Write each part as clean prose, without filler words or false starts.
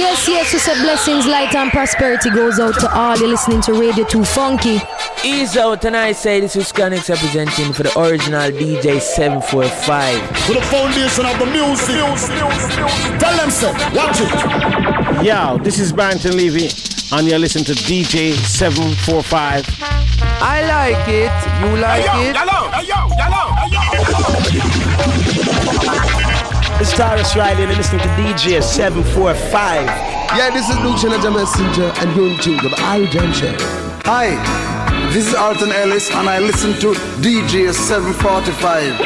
Yes, yes, she said blessings, light and prosperity goes out to all. You're listening to Radio 2 Funky. Ease out, and I say this is Scanix representing for the original DJ 745. For the foundation of the music. Tell them so, watch it. Yo, this is Barrington Levy, and you're listening to DJ 745. I like it, you like it. It's Taurus Riley, and you're listening to DJ 745. Yeah, this is Luciano the Messenger, and you're in tune with Irie Jamms Show. Hi, this is Arthur Ellis, and I listen to DJ 745.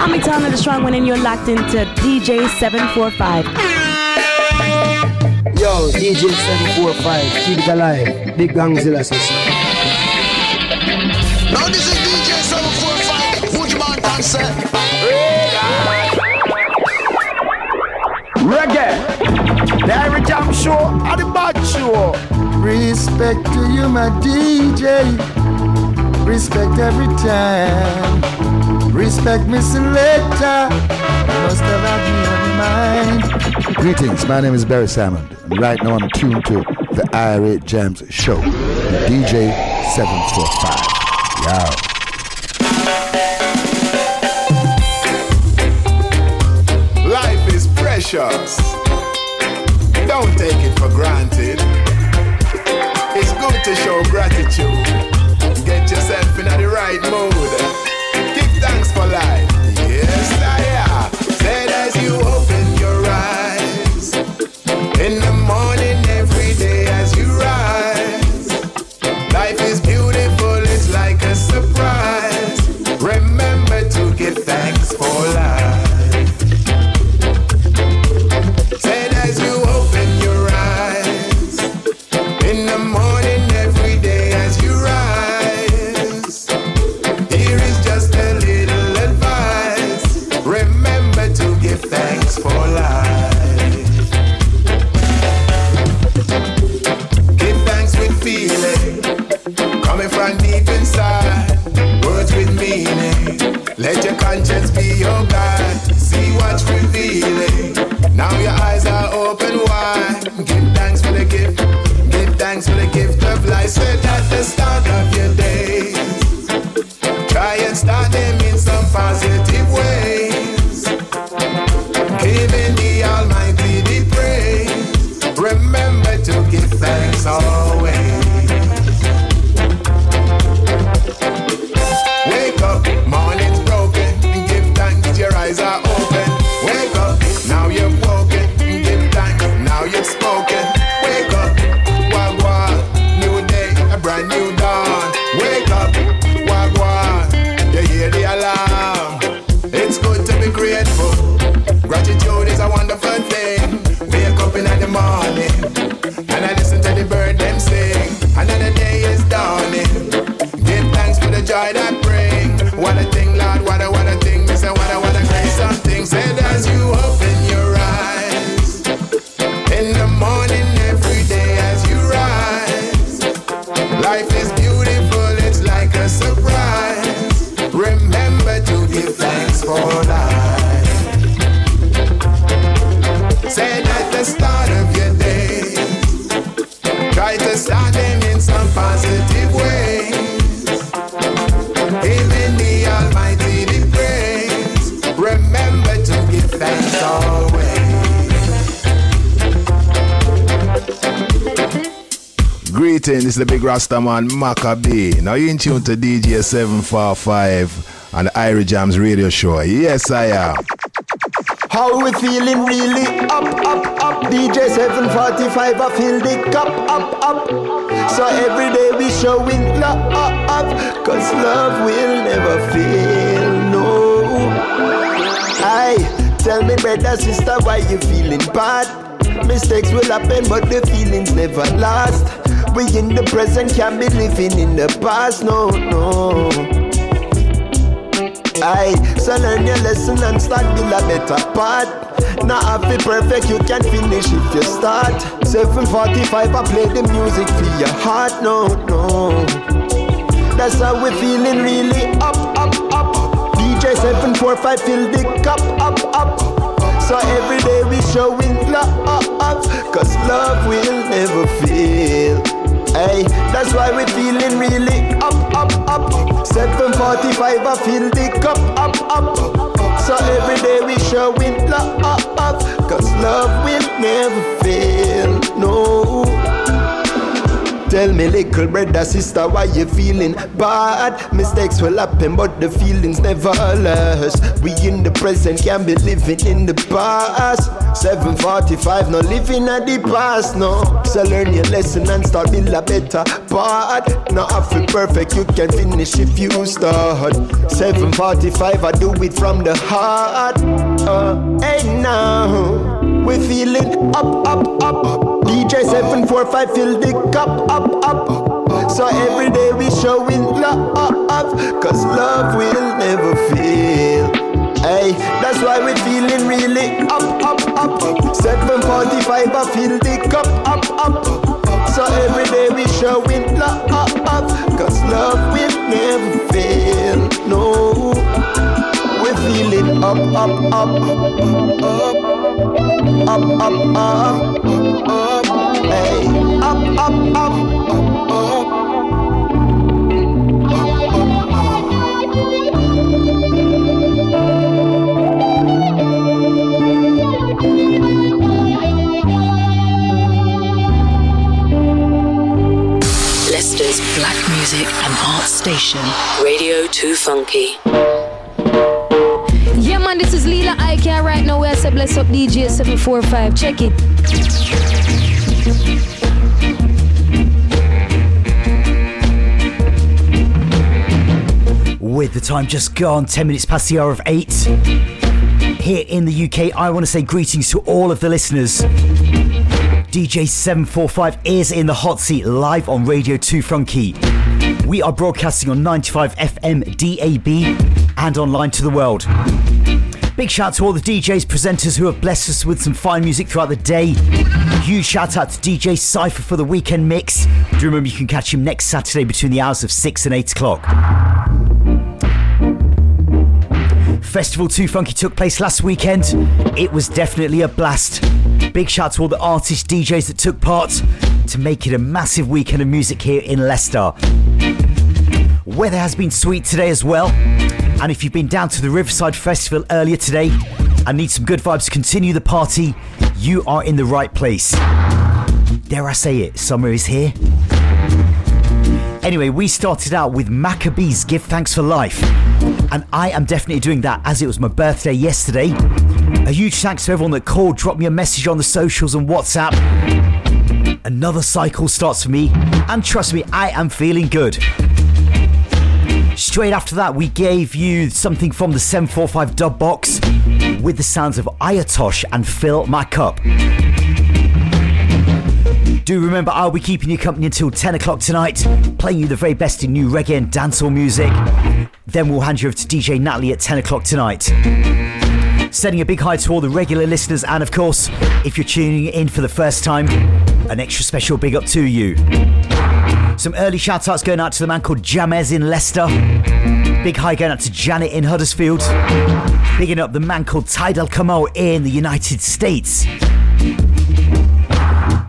I'm Etana the Strong One, and you're locked into DJ 745. Yo, DJ 745, keep it alive. Big Gangzilla Session. Now this is DJ 745, Fujman Dancer. Reggae. The Irie Jamms Show and the Bad Show. Respect to you, my DJ. Respect every time. Respect me selector. Must have had me on your mind. Greetings, my name is Beres Hammond, and right now I'm tuned to the Irie Jamms Show, DJ 745. Wow. Life is precious. Don't take it for granted. It's good to show gratitude. Get yourself in the right mood. Give thanks for life. Yes, I am. Said as you open your eyes. In the morning, every day as you rise. Life is beautiful, it's like a surprise. Remember to give thanks for life. Said as you open your eyes. In the morning, every day as you rise. Here is just a little advice. Remember to give thanks for life. Coming from deep inside, words with meaning. Let your conscience be your guide. See what's revealing. Now your eyes are open wide. Give thanks for the gift. Give thanks for the gift of life. Said at the start of your days, try and start them in some positive ways. Giving the Almighty the praise. Remember to give thanks always. Wake up, morning's broken, give thanks, your eyes are open. Wake up, now you've woken, give thanks, now you've spoken. Wake up, wagwan, new day, a brand new dawn. Wake up, wagwan, you hear the alarm. It's good to be grateful, gratitude is a wonderful thing. Wake up in the morning, and I listen to the bird them sing. Another day is dawning. Joy that bring. What a thing, Lord, what a thing. Me say, what a great something. Said as you open your eyes. In the morning, every day as you rise. Life is beautiful, it's like a surprise. Remember to give thanks for life. Said at the start of your day. Try to start them in some positive way. Giving the Almighty the praise. Remember to give thanks always. Greetings, it's the big Rasta man, Macka B. Now you're in tune to DJ 745 on the Irie Jamms Radio Show. Yes, I am. How we feeling really? Up. DJ 745, I feel the cup, up. So every day we showing love, cause love will never fail, no. Aye, tell me brother, sister, why you feeling bad? Mistakes will happen, but the feelings never last. We in the present, can't be living in the past, no. Aye, so learn your lesson and start build a better path. Now have it perfect, you can finish if you start. 745, I play the music for your heart, no. That's how we feeling really up. DJ 745, fill the cup, up. So every day we showing love. love, cause love will never fail. Hey, that's why we're feeling really up. 745, I feel the cup up. So every day we showing love, cause love will never fail, no. Tell me, little brother, sister, why you feeling bad? Mistakes will happen, but the feelings never last. We in the present can't be living in the past. 745, no living at the past, no. So learn your lesson and start build a better part. Now I feel perfect, you can finish if you start. 745, I do it from the heart. Hey, now we're feeling up. DJ 745, fill the cup up. So every day we showing love, cause love will never fail. Hey, that's why we're feeling really up. 745, I fill the cup up. So every day we showing love, cause love will never fail. No, we're feeling up. Hey, Leicester's Black Music and Art Station, Radio 2 Funky. Yeah, man, this is Leela Ikea right now. Where I said, bless up DJ 745. Check it. With the time just gone, 10 minutes past the hour of 8. Here in the UK, I want to say greetings to all of the listeners. DJ 745 is in the hot seat live on Radio 2 Funky. We are broadcasting on 95 FM DAB and online to the world. Big shout out to all the DJs, presenters who have blessed us with some fine music throughout the day. Huge shout out to DJ Cypher for the weekend mix. Do remember you can catch him next Saturday between the hours of 6 and 8 o'clock. Festival 2 Funky took place last weekend. It was definitely a blast. Big shout out to all the artists, DJs that took part to make it a massive weekend of music here in Leicester. Weather has been sweet today as well. And if you've been down to the Riverside Festival earlier today and need some good vibes to continue the party, you are in the right place. Dare I say it, summer is here. Anyway, we started out with Macka B's Give Thanks for Life. And I am definitely doing that as it was my birthday yesterday. A huge thanks to everyone that called, dropped me a message on the socials and WhatsApp. Another cycle starts for me. And trust me, I am feeling good. Straight after that, we gave you something from the 745 dub box with the sounds of Ayatosh and Fill My Cup. Do remember, I'll be keeping you company until 10 o'clock tonight, playing you the very best in new reggae and dancehall music. Then we'll hand you over to DJ Natalie at 10 o'clock tonight. Sending a big hi to all the regular listeners, and of course, if you're tuning in for the first time, an extra special big up to you. Some early shout outs going out to the man called Jamez in Leicester. Big hi going out to Janet in Huddersfield. Bigging up the man called Tidal Kamo in the United States.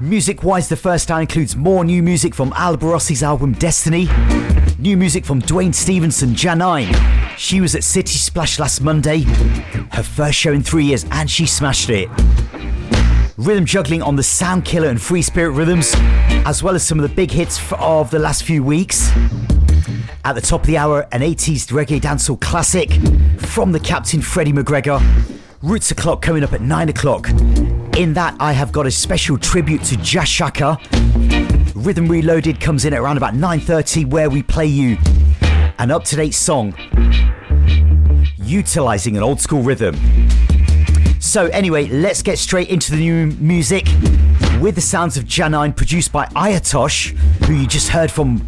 Music wise, the first hour includes more new music from Alborosie's album Destiny. New music from Duane Stephenson, Janine. She was at City Splash last Monday. Her first show in 3 years and she smashed it. Rhythm juggling on the Sound Killer and Free Spirit rhythms, as well as some of the big hits of the last few weeks. At the top of the hour, an 80s reggae dancehall classic from the Captain Freddie McGregor. Roots O'Clock coming up at 9 o'clock. In that, I have got a special tribute to Jah Shaka. Rhythm Reloaded comes in at around about 9:30, where we play you an up-to-date song utilising an old-school rhythm. So anyway, let's get straight into the new music with the sounds of Janine, produced by Ayatosh, who you just heard from.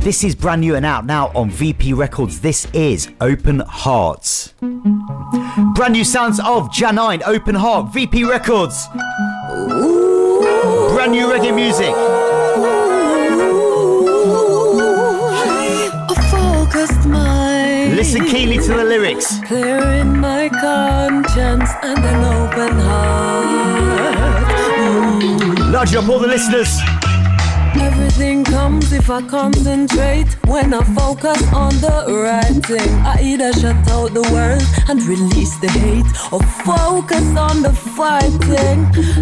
This is brand new and out now on VP Records. This is Open Hearts. Brand new sounds of Janine, Open Heart, VP Records. Brand new reggae music. Listen keenly to the lyrics. Clearing my conscience and an open heart. nudge up all the listeners. Everything comes if I concentrate. When I focus on the writing, I either shut out the world and release the hate, or focus on the fighting.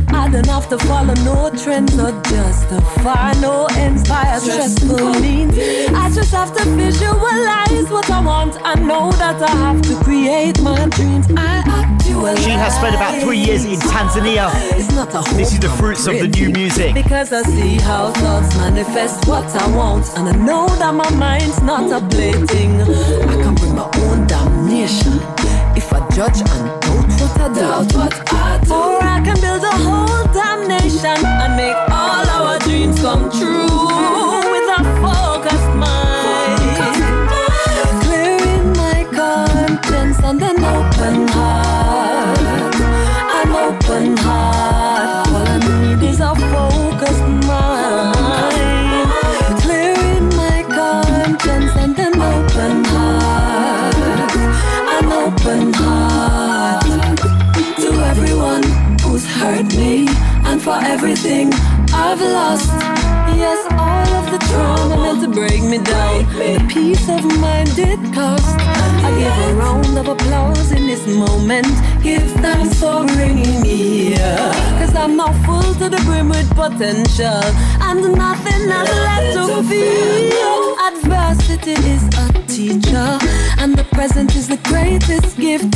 I don't have to follow no trends or justify no ends by a stressful means. I just have to visualize what I want. I know that I have to create my dreams. I actualize. She has spent about 3 years in Tanzania. It's not a hope. This is the fruits of the new music. Because I see how thoughts manifest what I want, and I know that my mind's not ablating. I can bring my own damnation if I judge and doubt what I doubt what I do. Or I can build a whole damn nation and make all our dreams come true with a focused mind, clearing my conscience and an open heart. An open heart. All I need is a focused mind. Open heart to everyone who's hurt me, and for everything I've lost. Yes, all of the trauma meant to break me down, the peace of mind it cost. I give a round of applause in this moment. Give thanks for bringing me here, cause I'm not full to the brim with potential, and nothing has left to feel. Adversity is a teacher, and the present is the greatest gift.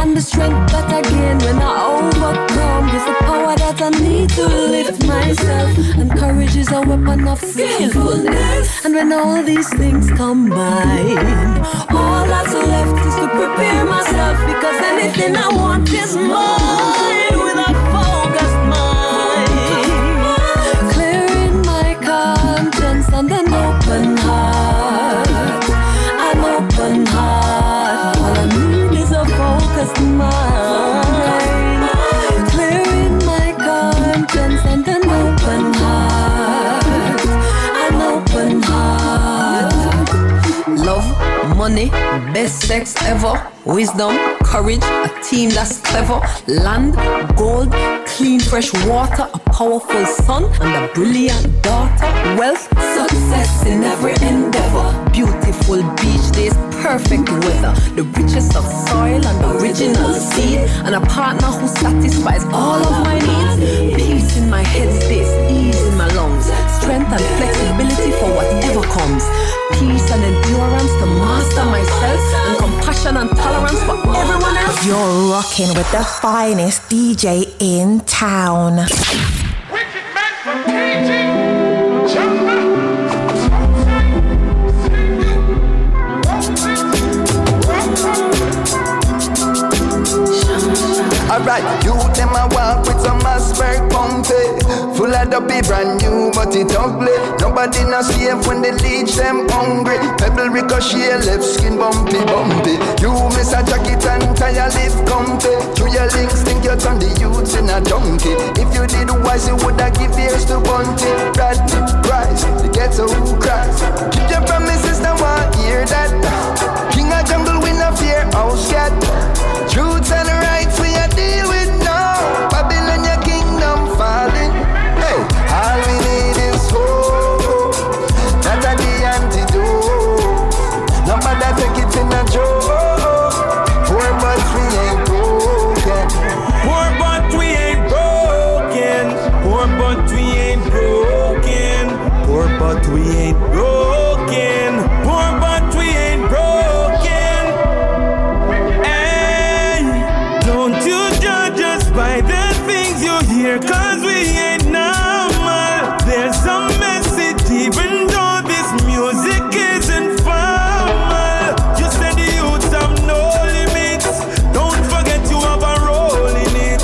And the strength that I gain when I overcome is the power that I need to lift myself. And courage is a weapon of skillfulness. And when all these things combine, all that's left is to prepare myself, because anything I want is mine. With a focused mind, clearing my conscience and an open heart. Open heart, all I need is a focused mind, clearing my conscience and an open heart, an open heart. Love, money, best sex ever, wisdom, courage, a team that's clever, land, gold, clean fresh water, a powerful son and a brilliant daughter, wealth, success in every endeavor, beautiful beach days, perfect weather, the richest of soil and original seed, and a partner who satisfies all of my needs, peace in my headspace, ease in my lungs, strength and flexibility for whatever comes, peace and endurance to master myself, and compassion and tolerance for everyone else. You're rocking with the finest DJ in town. Wicked man from KG. Alright, you them a walk with some Asperg pumpy, full of dopey, brand new but it ugly. Nobody not safe when they leech them hungry. Pebble ricochet, left skin bumpy, bumpy. You miss a jacket and tie a leaf comfy. Through your links think you turn the youths in a donkey. If you did wise you woulda give ears to bunty. Bradley Price, the ghetto who cries. Keep your promises, no one hear that. King of jungle, we no fear house cat. Truth and rights we are deal with now. Babylon, your kingdom falling. Hey, all we need is hope. Not a the antidote. Nobody take it in a joke. Poor but we ain't broken. Poor but we ain't broken. Poor but we ain't broken. Poor but we ain't broken. Poor but we ain't broken. Hey, don't you judge us by the things you hear, cause we ain't normal. There's some message even though this music isn't formal. You said the youths have no limits. Don't forget you have a role in it.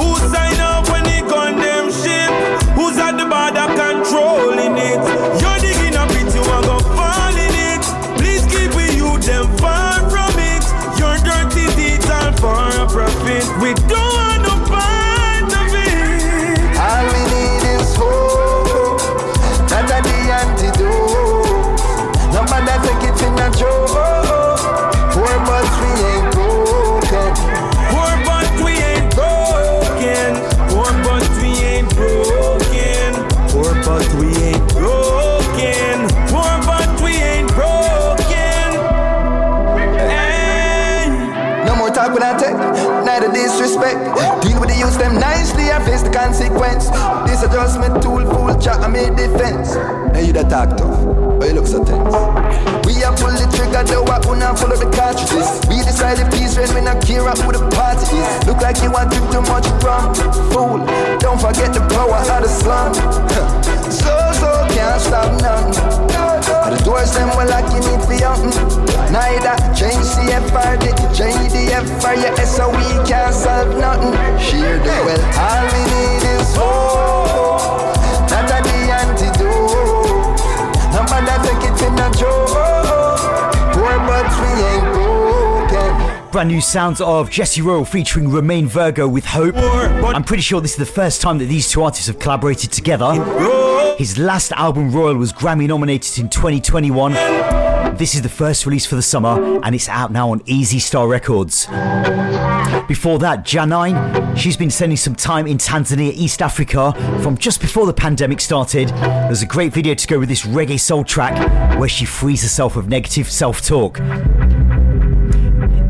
Who sign up when they condemn ship? Who's at the border controlling it? You're digging up it, you are gonna fall in it. Please keep we youth them far from it. Your dirty deeds are for a profit. We don't want no part of it. consequence. This adjustment tool, fool, chat, I made defense. Now you that talk tough, but you look so tense. We are pull the trigger, though I will not follow the cartridges. We decide the peace when we not care up who the party is. Look like you want to drink too much rum, fool. Don't forget the power of the slum. So can't stop nothing. The doors them were locking it for young. Neither change CFR, did you change the FR? So we can't solve nothing. Share the wealth. All we need is hope. Not that the antidote. Nobody take it in a joke. Poor but we ain't broken. Brand new sounds of Jesse Rowe featuring Romain Virgo with Hope. I'm pretty sure this is the first time that these two artists have collaborated together. His last album, Royal, was Grammy nominated in 2021. This is the first release for the summer, and it's out now on Easy Star Records. Before that, Janine, she's been spending some time in Tanzania, East Africa, from just before the pandemic started. There's a great video to go with this reggae soul track, where she frees herself of negative self-talk.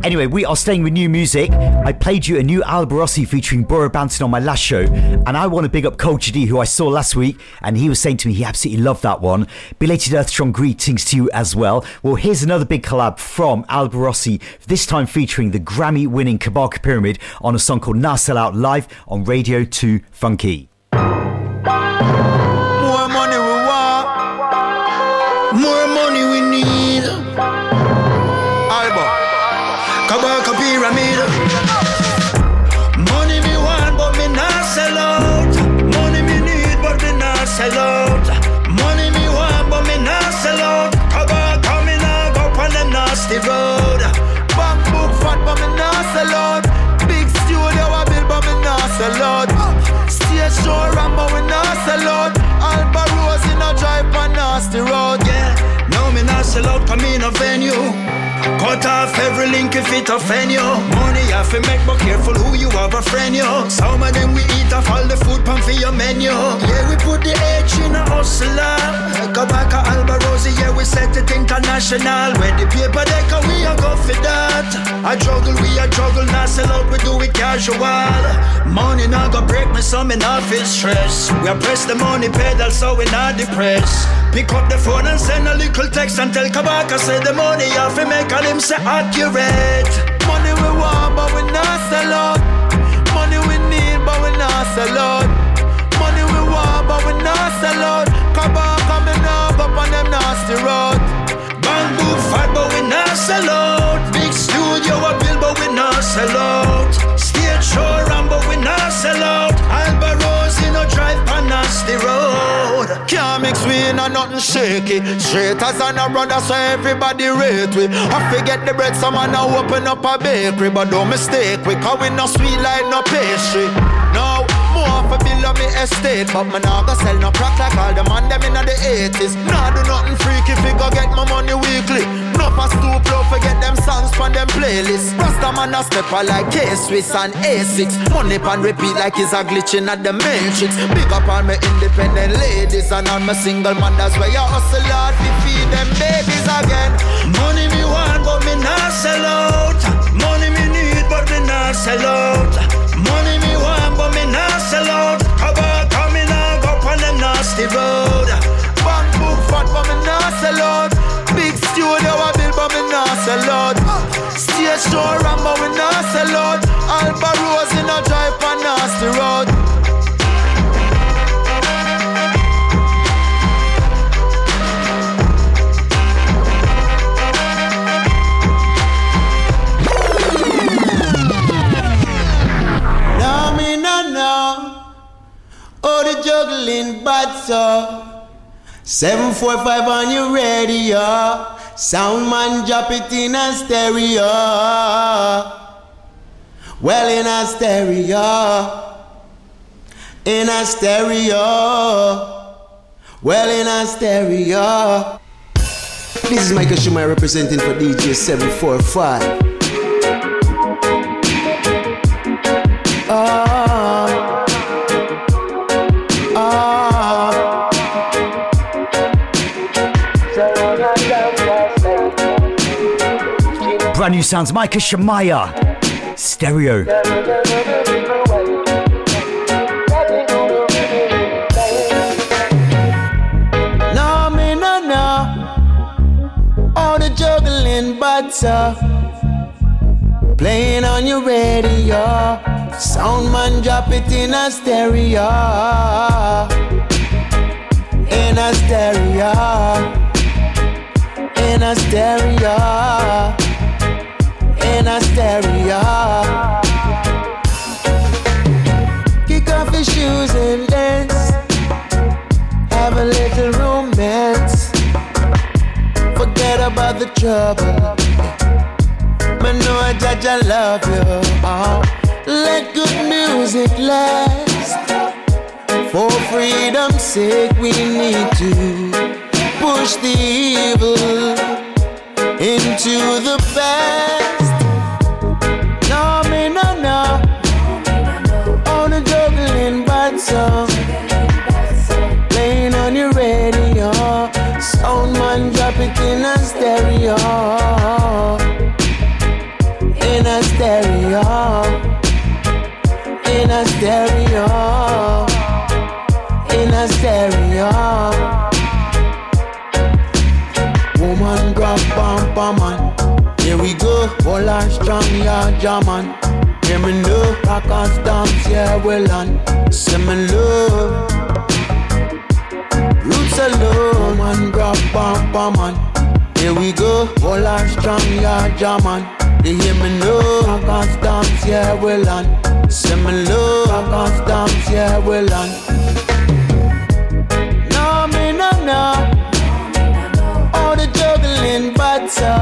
Anyway, we are staying with new music. I played you a new Alborosie featuring Borough Banton on my last show, and I want to big up Culture D, who I saw last week, and he was saying to me he absolutely loved that one. Belated Earthstrong greetings to you as well. Well, here's another big collab from Alborosie, this time featuring the Grammy-winning Kabaka Pyramid on a song called Nah Sell Out live on Radio 2 Funky. More money we want, more money we need. Alba. Kabaka Pyramid. Money me want, but me not sell out. Money me need, but me not sell out. Money me want, but me not sell out. Kabaka, me not go on them nasty road. Back book fat, but me not sell out. Big studio I build, but me not sell out. Stage show run, but we not sell out. Alborosie no drive on nasty road, yeah. Me not sell out, come in a venue. Cut off every link if it offend you. Money have to make, but careful who you have a friend, yo. Some of them we eat off all the food pan for your menu. Yeah, we put the H in a hustler. Kabaka Alborosie, yeah, we set it international. Where the paper decker, we a go for that. We a juggle, not sell out, we do it casual. Money not go break me, so me not feel stress. We a press the money pedal, so we not depressed. Pick up the phone and send a little text and tell Kabaka say the money have to make all him say accurate. Money we want, but we not sell out. Money we need, but we not sell out. Money we want, but we not sell out. Kabaka me knock up on them nasty road. Bamboo fight, but we not sell out. Big studio a build, but we not sell out. Stage show run, but we not sell out. Alborosie no drive pan nasty road. Can't mix we in a nothing shaky. Straight as an a brother, so everybody rate we. I forget the bread, some man I open up a bakery. But don't mistake we, cause we no sweet like no pastry. No, more for build up me estate. But man I go sell no crack like all the man them in the 80s. Nah do nothing freaky, figure get my money weekly. No pass too blow, forget them songs from them playlists. Rasta man a stepper like K-Swiss and A6. Money pan repeat like it's a glitching at the matrix. Big up on me independent ladies and on my single man. That's where you hustle hard to feed them babies again. Money me want, but me not sell out. Money me need, but me not sell out. Money me want, but me not sell out. Kabaka me not go on them nasty road. Bank book fat, but me not sell out. Big studio I build, but me not sell out. Stage show run, but we not sell out. Alborosie no drive on nasty road. Now me no know, oh the juggling battle. 745 on your radio, soundman drop it in a stereo. Well, in a stereo. Well, in a stereo. This is Micah Shemaiah representing for DJ 745. Brand new sounds, Micah Shemaiah, Stereo. up, playing on your radio. Soundman drop it in a stereo, in a stereo, in a stereo, in a stereo. Kick off your shoes and dance, have a little romance. Forget about the trouble, man, know I judge I love you. Oh. Let good music last. For freedom's sake, we need to push the evil into the past. No, me, no, no. On the juggling bad song, playing on your radio. Soundman drop it in a stereo, in a stereo, in a stereo, in a stereo. Woman grab bumper man, here we go. All our strong yard jamming. Hear me know, rock and stomps, yeah, well on. See me love, roots alone. Woman grab bumper man, here we go. All our strong yard jamming. They hear me know, rock and stomps, yeah, well on. Say me love, I can't dance, yeah, well on. No, me no, no. All the juggling batter,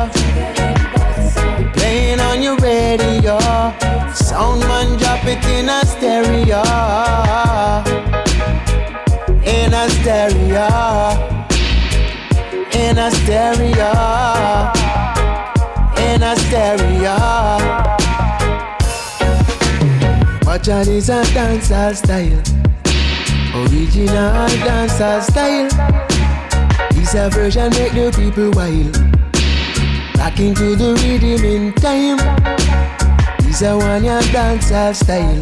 playing on your radio. Soundman drop it in a stereo, in a stereo, in a stereo, in a stereo. Bacha is a dancehall style, original dancehall style. This a version make the people wild, rocking to the rhythm in time. This a one ya dancehall style,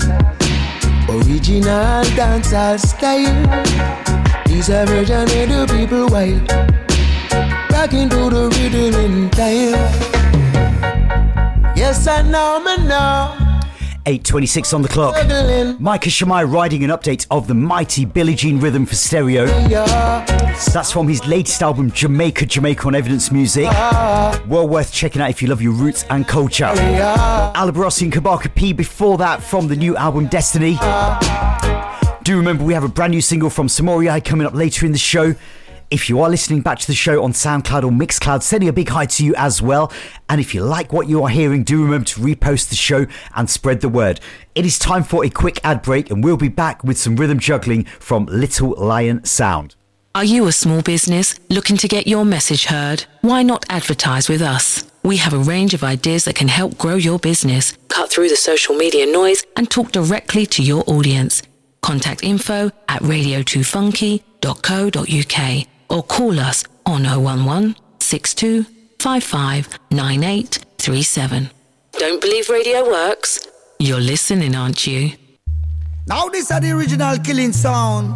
original dancehall style. This a version make the people wild, rocking to the rhythm in time. Yes I know, me know. 8:26 on the clock. Micah Shemaiah riding an update of the mighty Billie Jean rhythm for stereo. That's from his latest album, Jamaica on Evidence Music. Well worth checking out if you love your roots and culture. Alborosie and Kabaka P before that from the new album, Destiny. Do remember we have a brand new single from Samory I coming up later in the show. If you are listening back to the show on SoundCloud or Mixcloud, sending a big hi to you as well. And if you like what you are hearing, do remember to repost the show and spread the word. It is time for a quick ad break and we'll be back with some rhythm juggling from Little Lion Sound. Are you a small business looking to get your message heard? Why not advertise with us? We have a range of ideas that can help grow your business, cut through the social media noise and talk directly to your audience. Contact info at radio2funky.co.uk. Or call us on 011 62 55 9837. Don't believe radio works? You're listening, aren't you? Now these are the original killing sound.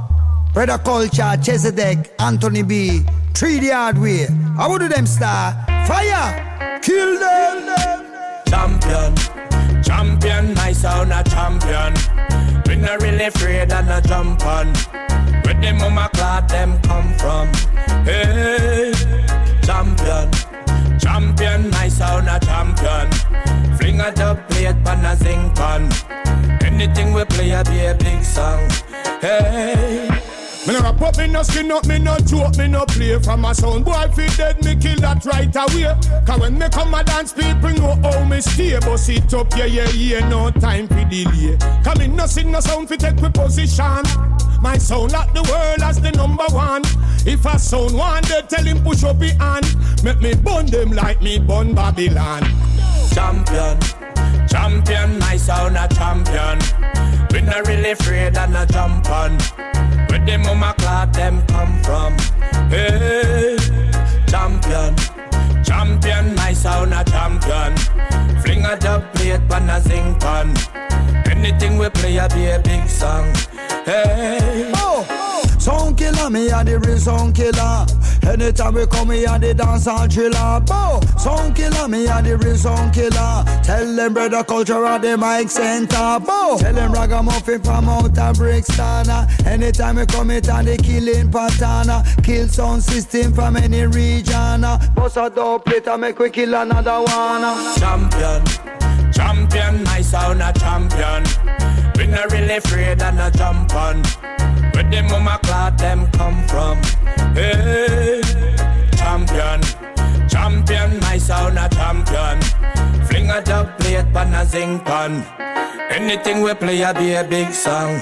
Brother Culture, Chezidek, Anthony B, 3D Hardware. How would do them star? Fire! Kill them! Champion, my sound a champion. We not really afraid and a jump on. Where the mama cloth them come from? Hey, champion, my sound a champion. Fling a dub plate pan a zing pan. Anything we play a be a big song. Hey. Me no rap up, me no skin up, me no joke, me no play. From a sound boy feed dead, me kill that right away. Cause when me come a dance, people know how me stay. Boss it up, yeah, no time for delay. Cause me no sing no sound fi take me position. My sound lock the world as the number one. If a sound one, they tell him push up his hand. Make me bun them like me bun Babylon. Champion, my sound a champion. We not really afraid and a jump on. Where the mama cloth them come from? Hey, champion, my sound a champion. Fling a dub plate pan a zing pan. Anything we play a be a big song. Hey, sound killer Cause me a the real sound killer. Anytime we come here, the dance and thriller. Bo, sound killer, me a the real sound killer. Tell them Brother Culture at the mic center. Bo, tell them Ragamuffin from out of Brixton. Anytime we come here, they killing patana. Kill sound system from any region. Bust a door plate and make we kill another one. Champion, champion, I sound a champion. We not really afraid and a jump on. Where the mama cloth them come from? Hey, champion, champion, my sound a champion. Fling a dub plate pan a zing pan. Anything we play a be a big song.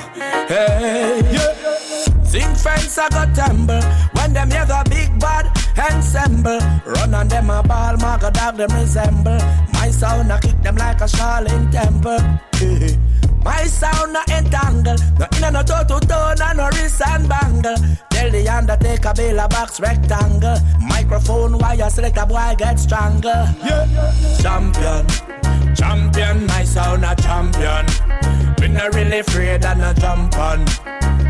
Hey, yeah. Zing friends a go temple. When them hear the big bad ensemble, run on them a ball, mark a dog them resemble. My sound a kick them like a Shaolin temple. Hey. My sound no entangle, no inner no toe-to-toe, no wrist and bangle. Tell the undertaker, build a box rectangle. Microphone wire, select a boy, get stronger. Yeah. Champion, champion, my sound a champion. We not really afraid and a jump on.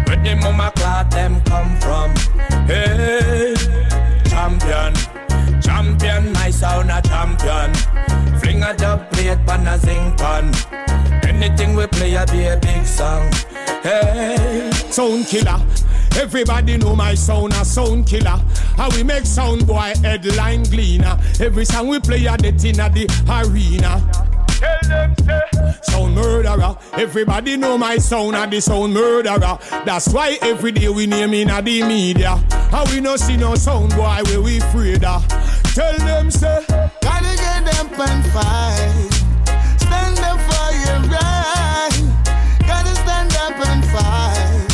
Where the mama cloth them come from? Hey, champion, champion, my sound a champion. Fling a dub plate, pan a zing pan. Anything we play a be a big song. Hey, sound killer. Everybody know my sound a sound killer. How we make sound boy headline gleaner. Every song we play a the tin at the arena. Tell them say sound murderer. Everybody know my sound a the sound murderer. That's why every day we name in a the media. How we no see no sound boy where we afraid of. Tell them say gotta get them pen fight. Stand up for your right. Gotta stand up and fight.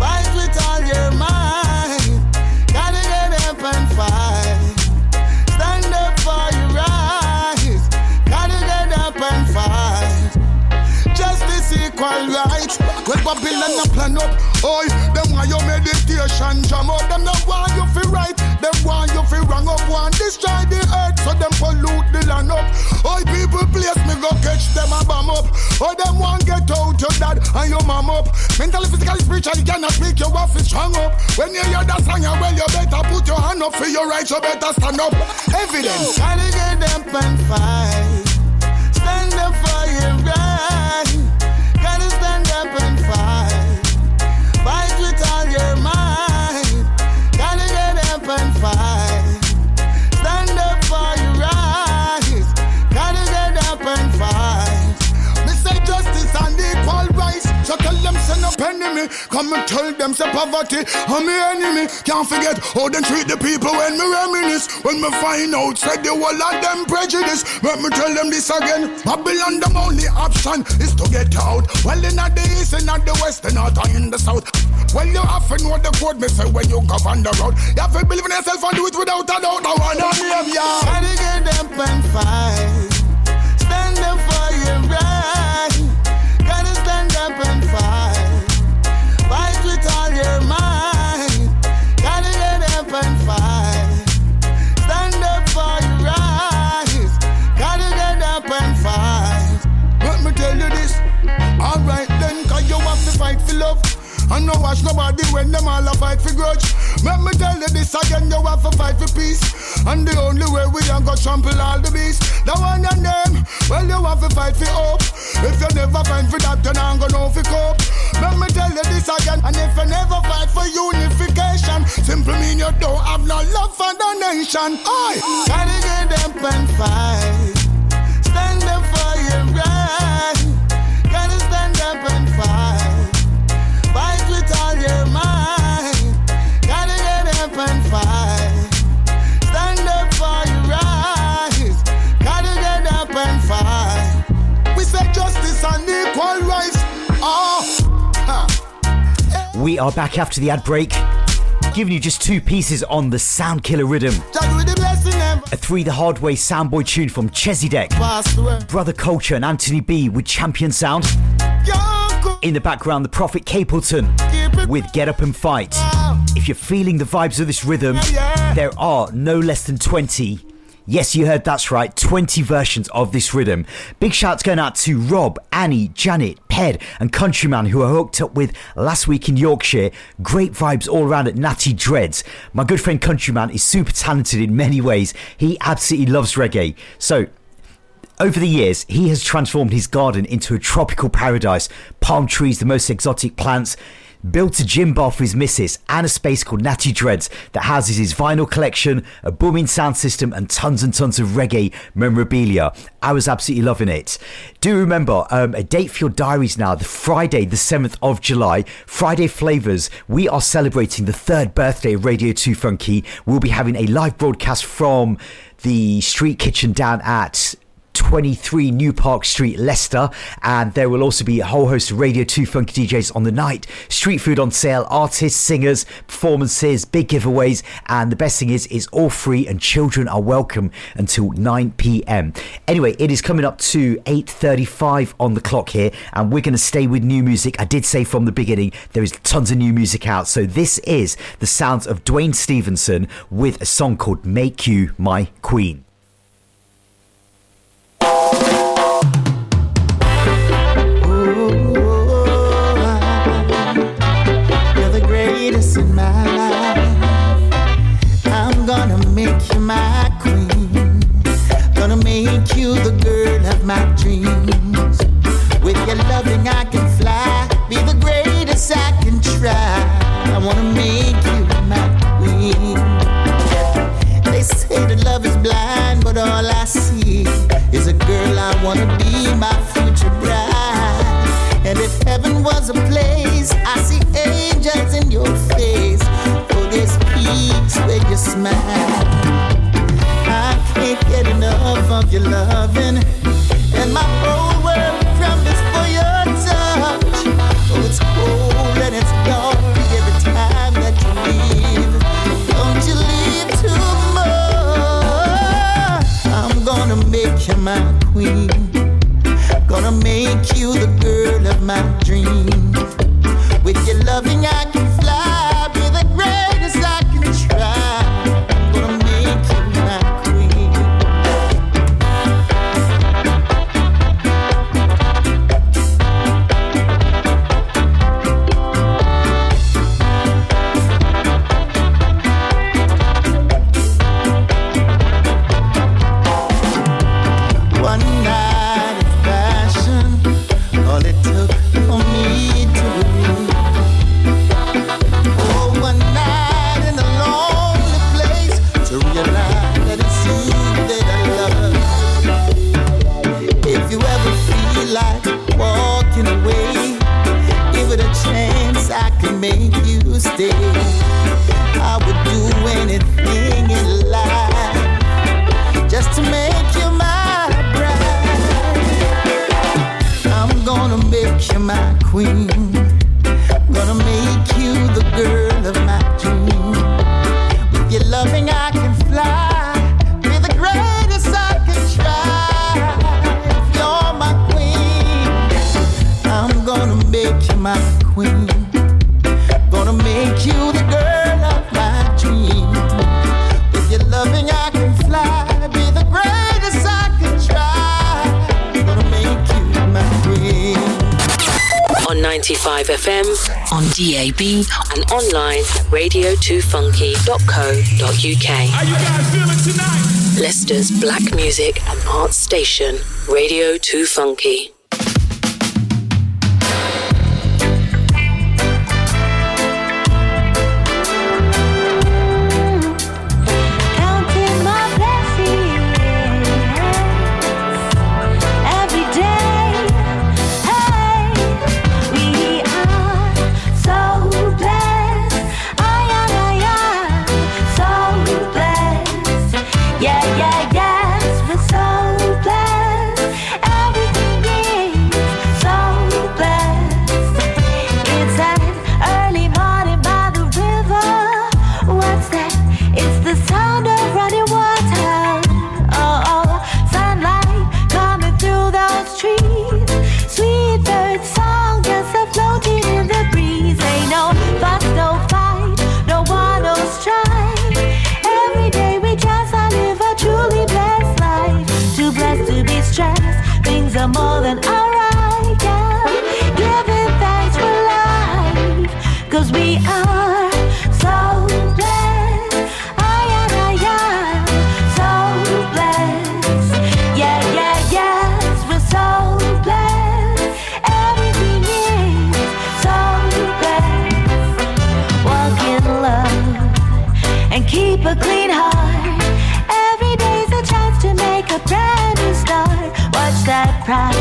Fight with all your might. Gotta get up and fight. Stand up for your right. Gotta get up and fight. Justice equal rights. When Babylon a plan up, oh, them want your meditation jam up. Them not want you feel right. Them want you feel wrong up. Want destroy the earth so them pollute the land up. Oh, people place me go catch them and bomb up. Oh, them want get out your dad and your mom up. Mentally, physically, spiritually, cannot make your wife strong up. When you hear that song, well, you better put your hand up for your rights. You better stand up. Evidence. Gotta get them and fight. Stand up for your right. Gotta stand up and fight. Fight with all your might. Gotta get up and fight. Stand up for your right. Gotta get up and fight. Me say justice and equal rights. So tell them send up enemy. Come and tell them say poverty and me enemy. Can't forget how them treat the people when me reminisce. When me find out said the whole of them prejudice. Let me tell them this again. Babylon them only option is to get out. Well in the east, in the west, in the north and in the south. Well you have to know the code me say when you go on the road. You have to believe in yourself and do it without a doubt. I wanna name ya. Gotta get up and fight. Stand up for your right. Gotta stand up and fight. Fight with all your might. Gotta get up and fight. Stand up for your right. Gotta get up and fight. Let me tell you this. Alright then, cause you have to fight for love. And no watch nobody when them all a fight for grudge. Let me tell you this again, you have to fight for peace. And the only way we ain't go trample all the beasts. The one and them, well you have to fight for hope. If you never fight for that, you ain't gonna know for cope. Let me tell you this again, and if you never fight for unification, simply mean you don't have no love for the nation. Oi! Gotta get up and fight. Stand up for your right. Gotta stand up and fight. Fight with all your might. Gotta get up and fight. Stand up for your rights. Gotta get up and fight. We say justice and equal rights. Oh. We are back after the ad break, giving you just two pieces on the Sound Killer Rhythm. A Three the Hard Way soundboy tune from Chezidek, Brother Culture and Anthony B with Champion Sound. In the background, the Prophet Capleton with Get Up and Fight. If you're feeling the vibes of this rhythm, there are no less than 20 Yes, you heard that's right, 20 versions of this rhythm. Big shouts going out to Rob, Annie, Janet, Ped and Countryman, who I hooked up with last week in Yorkshire. Great vibes all around at Natty Dreads. My good friend Countryman is super talented in many ways. He absolutely loves reggae. So over the years, he has transformed his garden into a tropical paradise. Palm trees, the most exotic plants. Built a gym bar for his missus and a space called Natty Dreads that houses his vinyl collection, a booming sound system and tons of reggae memorabilia. I was absolutely loving it. Do remember, a date for your diaries now, the Friday, the 7th of July, Friday Flavours. We are celebrating the third birthday of Radio 2 Funky. We'll be having a live broadcast from the street kitchen down at 23 New Park Street, Leicester, and there will also be a whole host of Radio 2 Funky DJs on the night. Street food on sale, artists, singers, performances, big giveaways, and the best thing is it's all free and children are welcome until 9 p.m. Anyway, it is coming up to 8:35 on the clock here, and we're going to stay with new music. I did say from the beginning there is tons of new music out, so this is the sounds of Duane Stephenson with a song called Make You My Queen. In my life, I'm gonna make you my queen, gonna make you the girl of my dreams. With your loving I can fly, be the greatest I can try. I wanna make you my queen. They say that love is blind, but all I see is a girl. I wanna be my future bride. And if heaven was a place, I see angels in your face. Oh, there's peace where you smile. I can't get enough of your loving, and my whole world crumbles for your touch. Oh, it's cold and it's dark every time that you leave. Don't you leave too much. I'm gonna make you my queen, gonna make you the girl of my dreams. With your loving I can fly, be the greatest I can try. I'm gonna make you my queen. One night of passion, all it took for me to make you stay. I would do anything in life just to make you my bride. I'm gonna make you my queen, gonna make you the girl of my dream. With your loving I can fly. FM, on DAB and online at radio2funky.co.uk. Are you guys feeling tonight? Leicester's Black Music and Arts Station, Radio 2 Funky. Yeah, yes, we're so blessed. Everything is are more than alright, yeah. Giving thanks for life, cause we are so blessed. I am so blessed. Yeah, yeah, yes, we're so blessed. Everything is so blessed. Walk in love and keep a clean heart. That pride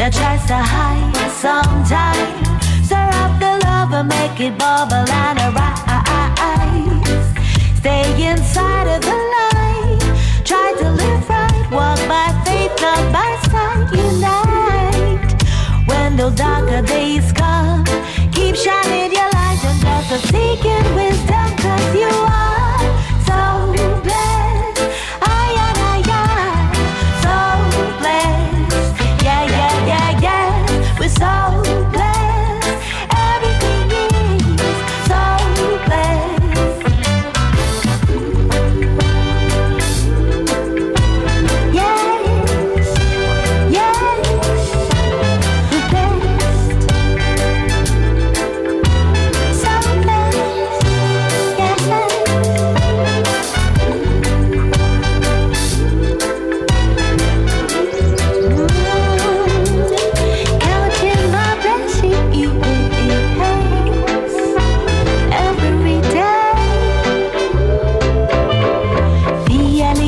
that tries to hide sometimes. Stir up the love and make it bubble and arise. Stay inside of the light. Try to live right. Walk by faith, not by sight. Unite when those darker days come. Keep shining your light and bless us seeking wisdom, cause you are so blessed. So blessed, everything is so blessed. Yes, yes, we're blessed. So blessed,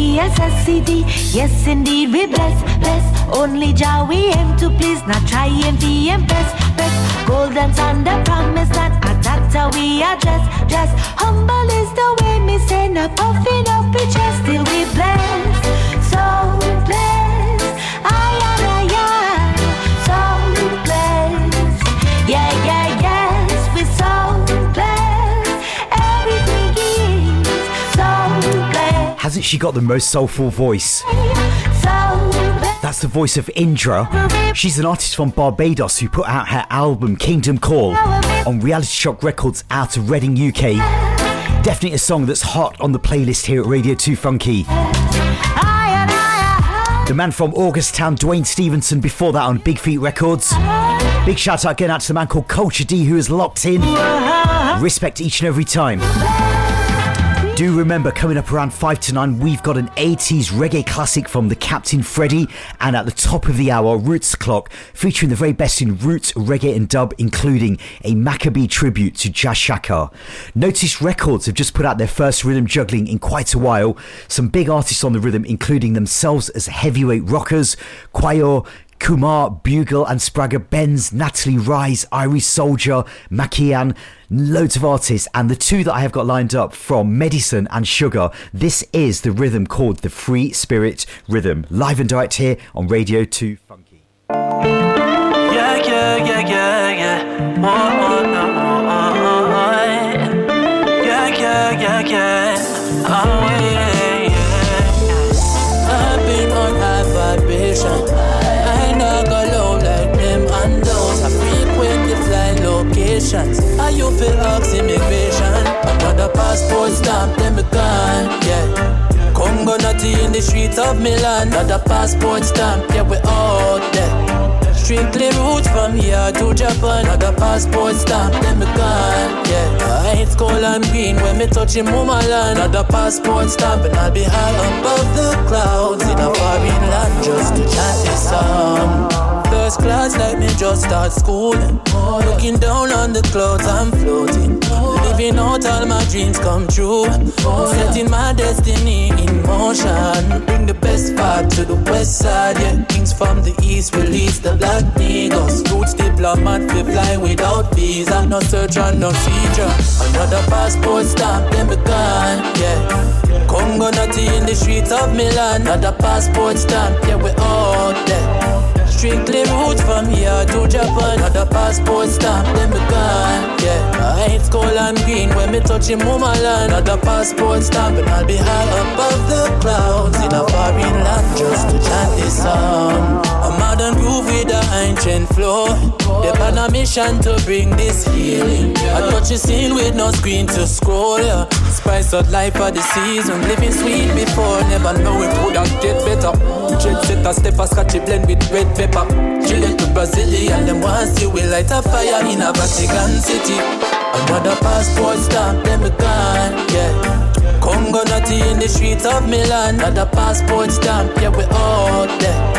yes. Yes, indeed, we bless. Only Jah we aim to please, not try and be impressed. Bless. Golden sun, the promised land, and that's how we address. Dress humble is the way me say, not puffing up your chest till we bless. So blessed, I am so blessed. Yeah, yeah, yes, we so blessed. Everything is so blessed. Hasn't she got the most soulful voice? That's the voice of Indra. She's an artist from Barbados who put out her album Kingdom Call on Reality Shock Records out of Reading, UK. Definitely a song that's hot on the playlist here at Radio 2 Funky. The man from Augusttown, Duane Stephenson, before that on Big Feet Records. Big shout out again out to the man called Culture D, who is locked in. Respect each and every time. Do remember, coming up around 8:55, we've got an 80s reggae classic from the Captain Freddie, and at the top of the hour, Roots O'Clock, featuring the very best in roots, reggae and dub, including a Macka B tribute to Jah Shaka. Notice Records have just put out their first rhythm juggling in quite a while. Some big artists on the rhythm, including themselves as heavyweight rockers, Kwayo, Kumar, Bugle and Spraga, Benz, Natalie Rise, Irie Soldier, Makian, loads of artists. And the two that I have got lined up from Medicine and Sugar, this is the rhythm called the Free Spirit Rhythm. Live and direct here on Radio 2 Funky. Yeah, yeah, yeah, yeah, yeah. Oh, oh, no, oh, oh, oh. Yeah, yeah, yeah, yeah. Oh, yeah, yeah. I've been on a vibration. Are you feel ox immigration? Another passport stamp, then me gone, yeah. Congo nutty in the streets of Milan. Another passport stamp, yeah, we out there. Strictly roots from here to Japan. Another passport stamp, then me gone, yeah. I ain't gold and green when me touching Muma land. Another passport stamp, and I'll be high above the clouds in a foreign land just to chant this song. First class like me just start school. Looking down on the clouds, I'm floating. Living out all my dreams come true. Setting my destiny in motion. Bring the best part to the west side, yeah. Kings from the east release the black eagles. Roots diplomat, we fly without visa. No search and no seizure. Another passport stamp, then we gone, yeah. Congo nutty in the streets of Milan. Another passport stamp, yeah, we out there. Strictly roots from here to Japan. Another passport stamp, then we gone, yeah. I ain't gold and green when me touching Muma land. Another passport stamp, and I'll be high above the clouds in a foreign land just to chant this song. A modern groove with an ancient flow. They've had a mission to bring this healing. I touch a scene with no screen to scroll, yeah. price of life of the season. Living sweet before, never know it would have get better. Dread set a step a scotchy blend with red pepper. Chilling to Brazilian, them once you will light a fire in a Vatican City. Another passport stamp, them gone, yeah. Congo nutty in the streets of Milan. Another passport stamp, yeah, we all there.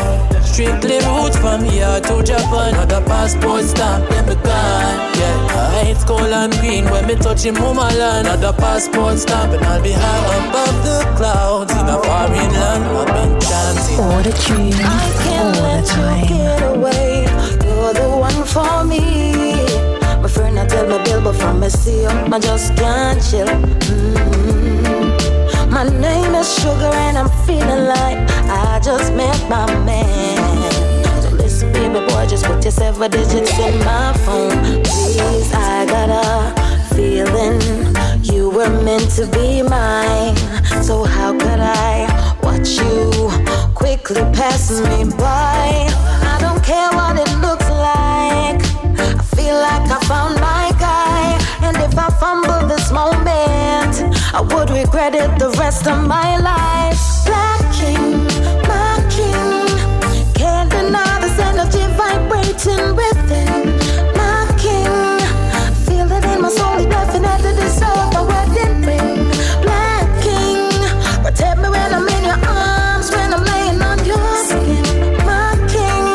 Strictly roots from here to Japan. Another passport stamp, yeah, we gone, yeah. I hate skull and green when me touching Mumalan. Another passport stamp, and I'll be high above the clouds in a foreign land. I've been dancing all the dream, all the time. I can't let you get away. You're the one for me. My friend, I tell me Bilbo from my seal. I just can't chill. My name is Sugar and I'm feeling like I just met my man. So listen, baby boy, just put your 7 digits in my phone. Please, I got a feeling you were meant to be mine. So how could I watch you quickly pass me by? I don't care what it looks like. I feel like I found my guy. And if I fumble this moment, I would regret it the rest of my life. Black king, my king. Can't deny this energy vibrating within. My king, feel it in my soul. It definitely deserves a wedding ring. Black king, protect me when I'm in your arms, when I'm laying on your skin. My king,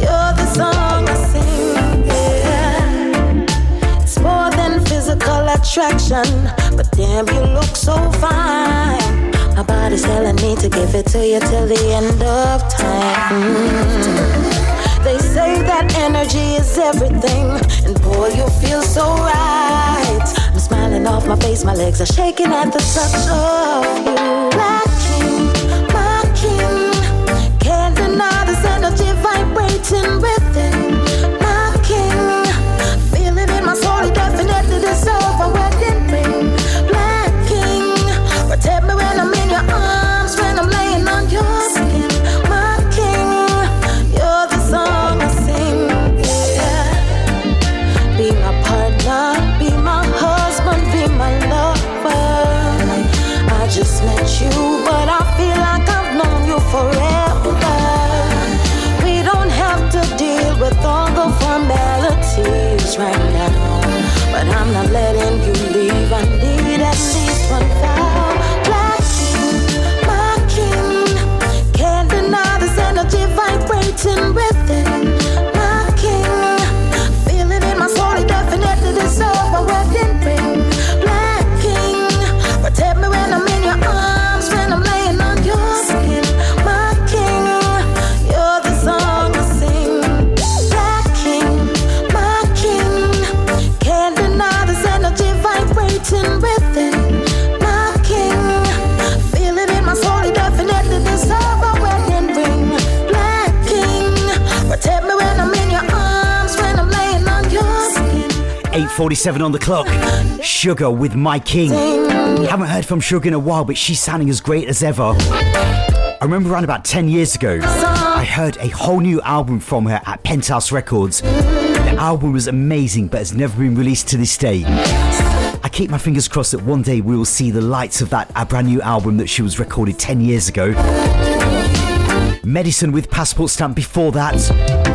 you're the song I sing. Yeah. It's more than physical attraction. Damn, you look so fine. My body's telling me to give it to you till the end of time. They say that energy is everything, and boy, you feel so right. I'm smiling off my face, my legs are shaking at the touch of you. My king, can't deny this energy vibrating within. My king, feeling in my soul, it definitely deserves a wedding ring. Protect me when I'm in your arms, when I'm laying on your skin. My king, you're the song I sing, yeah. Be my partner, be my husband, be my lover. I just met you, but I feel like I've known you forever. We don't have to deal with all the formalities right now. But I'm not letting you leave, I need at least 1,000. Vibrating within my king, feeling in my soul, it definitely deserves a wedding ring. Black king, protect me when I'm in your arms, when I'm laying on your skin. My king, you're the song I sing. Black king, my king, can't deny this energy vibrating within. My king, feeling in my soul, it definitely deserves a wedding ring. Protect me when I'm in your arms, when I'm laying on your skin. 8:47 on the clock. Sugar with My King. Haven't heard from Sugar in a while, but she's sounding as great as ever. I remember around about 10 years ago, I heard a whole new album from her at Penthouse Records. The album was amazing, but has never been released to this day. I keep my fingers crossed that one day we will see the lights of that brand new album that she was recorded 10 years ago. Medicine with Passport Stamp before that.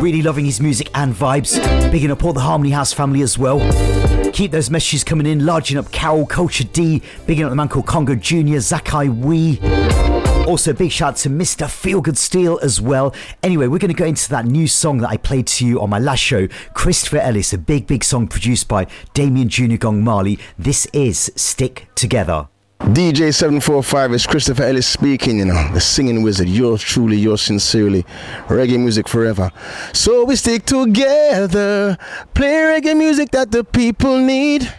Really loving his music and vibes. Bigging up all the Harmony House family as well. Keep those messages coming in. Larging up Carol, Culture D. Bigging up the man called Congo Jr., Zakai Wee. Also, big shout out to Mr. Feelgood Steel as well. Anyway, we're going to go into that new song that I played to you on my last show. Christopher Ellis, a big, big song produced by Damien Junior Gong Marley. This is Stick Together. DJ 745 is Christopher Ellis speaking, you know, the singing wizard, yours truly, yours sincerely, reggae music forever. So we stick together, play reggae music that the people need,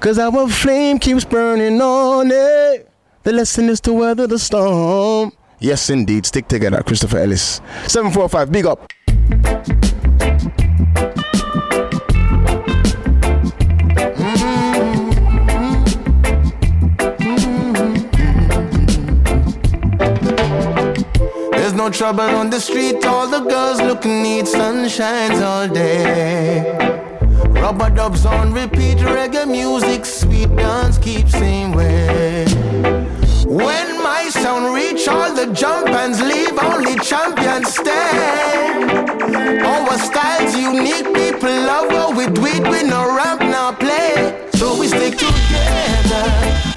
cause our flame keeps burning on it. The lesson is to weather the storm. Yes indeed, stick together, Christopher Ellis. 745, big up. No trouble on the street, all the girls looking neat, sunshines all day. Rubber dubs on repeat, reggae music, sweet dance. just keep same way. When my sound reach all the jump and leave, only champions stay. Our style's unique, people love what we do it, we no ramp, no play. So we stick together,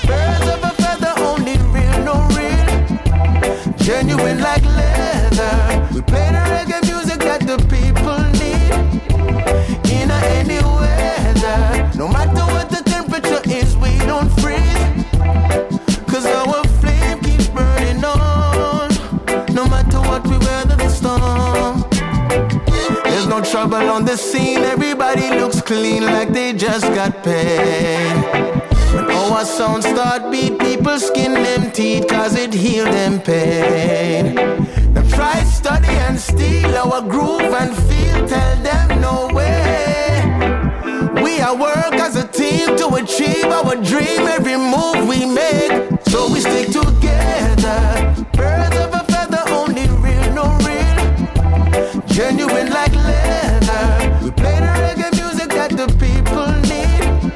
birds of a feather, only real, no real, genuine like leather. We play the reggae music that the people need, in any weather, no matter what the temperature is, we don't freeze. Trouble on the scene, everybody looks clean like they just got paid. When our sound start beat, people skin them teeth cause it heal them pain. Now try, study and steal our groove and feel, tell them no way. We are work as a team to achieve our dream, every move we make. So we stick together, birds of a feather, only real, no real, genuine like leather. We play the reggae music that the people need,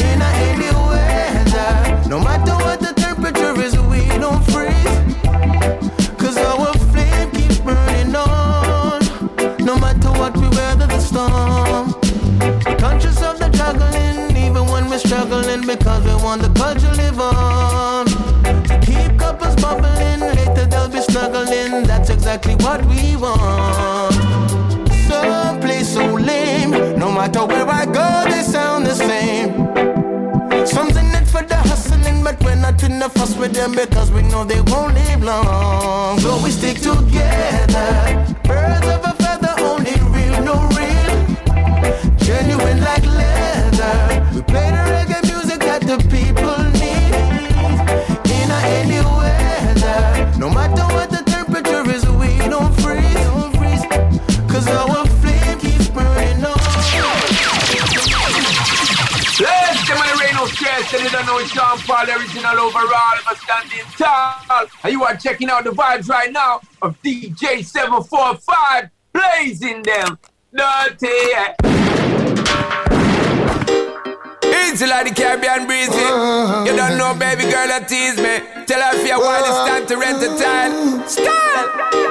in any weather, no matter what the temperature is, we don't freeze, cause our flame keeps burning on, no matter what we weather the storm. Conscious of the juggling, even when we're struggling, because we want the culture live on. Keep couples bubbling, later they'll be snuggling, that's exactly what we want. Some place so lame, no matter where I go, they sound the same. Something it for the hustling, but we're not in the fuss with them, because we know they won't live long. So we stick together, birds of a feather, only real, no real, genuine like leather. We play the reggae music that the people need, in any weather, no matter what the temperature is, we don't freeze, cause our and you don't know Sean Paul, original overall, but standing tall. And you are checking out the vibes right now of DJ 745, blazing them dirty. It's like the Caribbean breezy. You don't know, baby girl, that tease me. Tell her if you want, it's time to rent a tile. Style!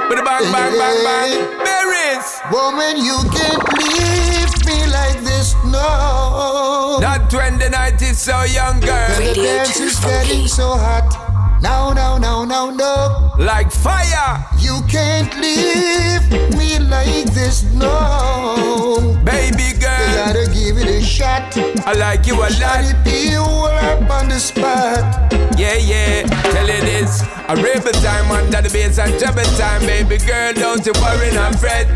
But bang, bang, bang, bang. Beres! Woman, you can't leave me like this, no. That 2019 is so young, girl. The dance is getting so hot. Now, now, now, now, no. Like fire. You can't leave me like this, no. Baby girl, you gotta give it a shot. I like you a lot. Let it be all up on the spot. Yeah, yeah, tell you this. A rebel time under the bass and trouble time. Baby girl, don't you worry, not fret.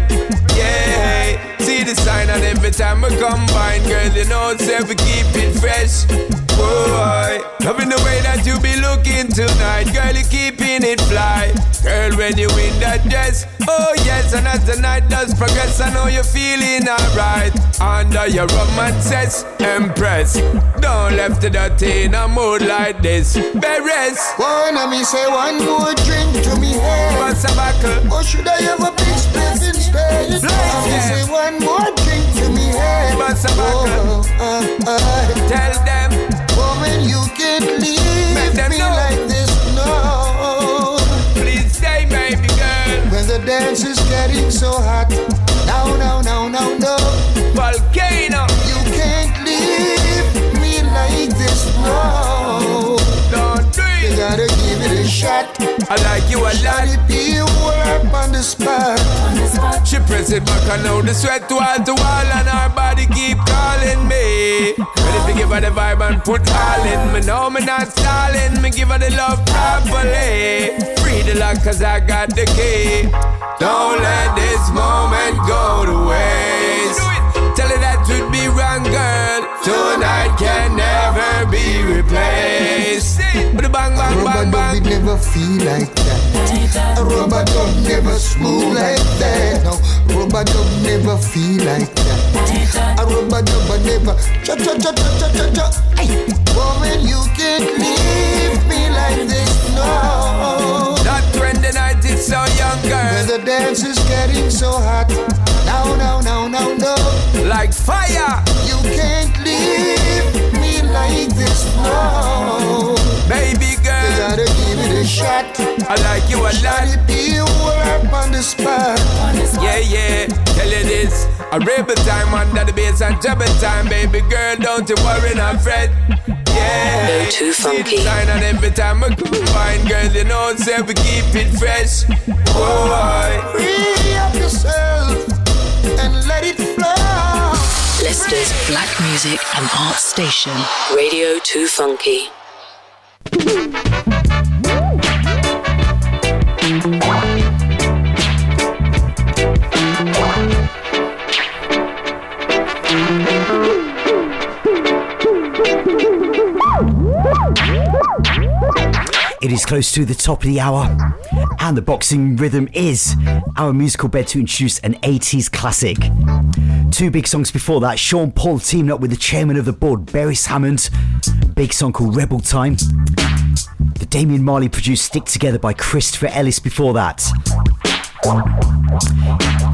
Yeah, see the sign and every time I combine, girl, you know it's ever keep it fresh. Boy, loving the way that you be looking tonight, girl, you keeping it fly. Girl, when you in that dress, oh yes, and as the night does progress, I know you're feeling alright. Under your romances, impress. Don't left the dirty in a mood like this. Beres! Wanna me say one more drink to me head? What's a buckle? Or should I have a big spliff instead? Say one more drink to me head? What's a buckle? Tell them, woman, you can't leave me know like this, no. Please stay, baby girl. When the dance is getting so hot, now, now, now, now, no. Volcano. You can't leave me like this, no. Don't do it. You gotta give it a shot. I like you a lot. Let it be up on the spot. She press it back and now the sweat wall to wall, and her body keep calling me. Ready to give her the vibe and put all in. Me know me not stalling, me give her the love properly. Free the lock cause I got the key. Don't let this moment go to waste. Tell her that would be wrong, girl. Tonight can never be replaced. But bang, bang, a bang, bang. It never feel like that. A rubber dub never smooth like that. No, rubber dub never feel like that. A rubber dub never cha cha cha cha cha cha cha. Woman, you can't leave me like this, no. That 2019 is so young, girl. When the dance is getting so hot. Now, now, now, now, no. Like fire. You can't leave me like this, no. I like you a lot. You up on the spot. Yeah, yeah, tell you this. A rebel time under the bass and jabber time, baby girl, don't you worry, not fret. Yeah, no too funky. And every time I go wine, girl, you know, say we keep it fresh. Oh, I free up yourself and let it flow. Leicester's Black Music and Arts Station, Radio 2 Funky. It is close to the top of the hour, and the boxing rhythm is our musical bed to introduce an 80s classic. Two big songs before that, Sean Paul teamed up with the chairman of the board, Beres Hammond, big song called Rebel Time. The Damien Marley produced Stick Together by Christopher Ellis before that.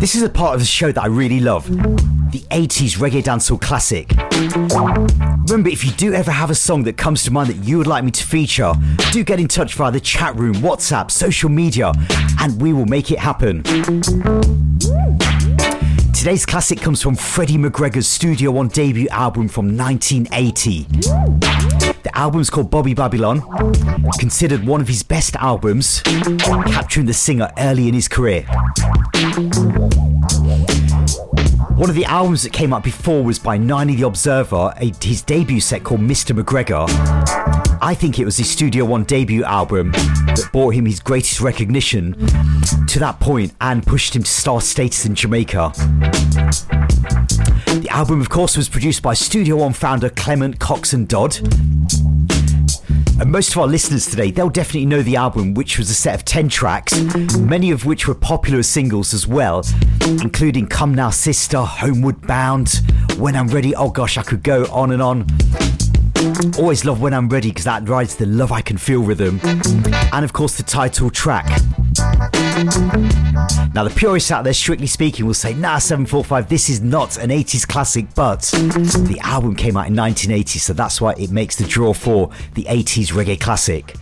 This is a part of the show that I really love, the 80s reggae dancehall classic. Remember, if you do ever have a song that comes to mind that you would like me to feature, do get in touch via the chat room, WhatsApp, social media, and we will make it happen. Today's classic comes from Freddie McGregor's Studio One debut album from 1980. The album's called Bobby Babylon, considered one of his best albums, capturing the singer early in his career. One of the albums that came out before was by Niney the Observer, his debut set called Mr. McGregor. I think it was his Studio One debut album that brought him his greatest recognition to that point and pushed him to star status in Jamaica. The album, of course, was produced by Studio One founder Clement Cox and Dodd. And most of our listeners today, they'll definitely know the album, which was a set of 10 tracks, many of which were popular as singles as well, including Come Now Sister, Homeward Bound, When I'm Ready, oh gosh, I could go on and on. Always love When I'm Ready because that rides the Love I Can Feel rhythm. And of course the title track. Now the purists out there, strictly speaking, will say, nah, 745, this is not an 80s classic, but the album came out in 1980, so that's why it makes the draw for the 80s reggae classic.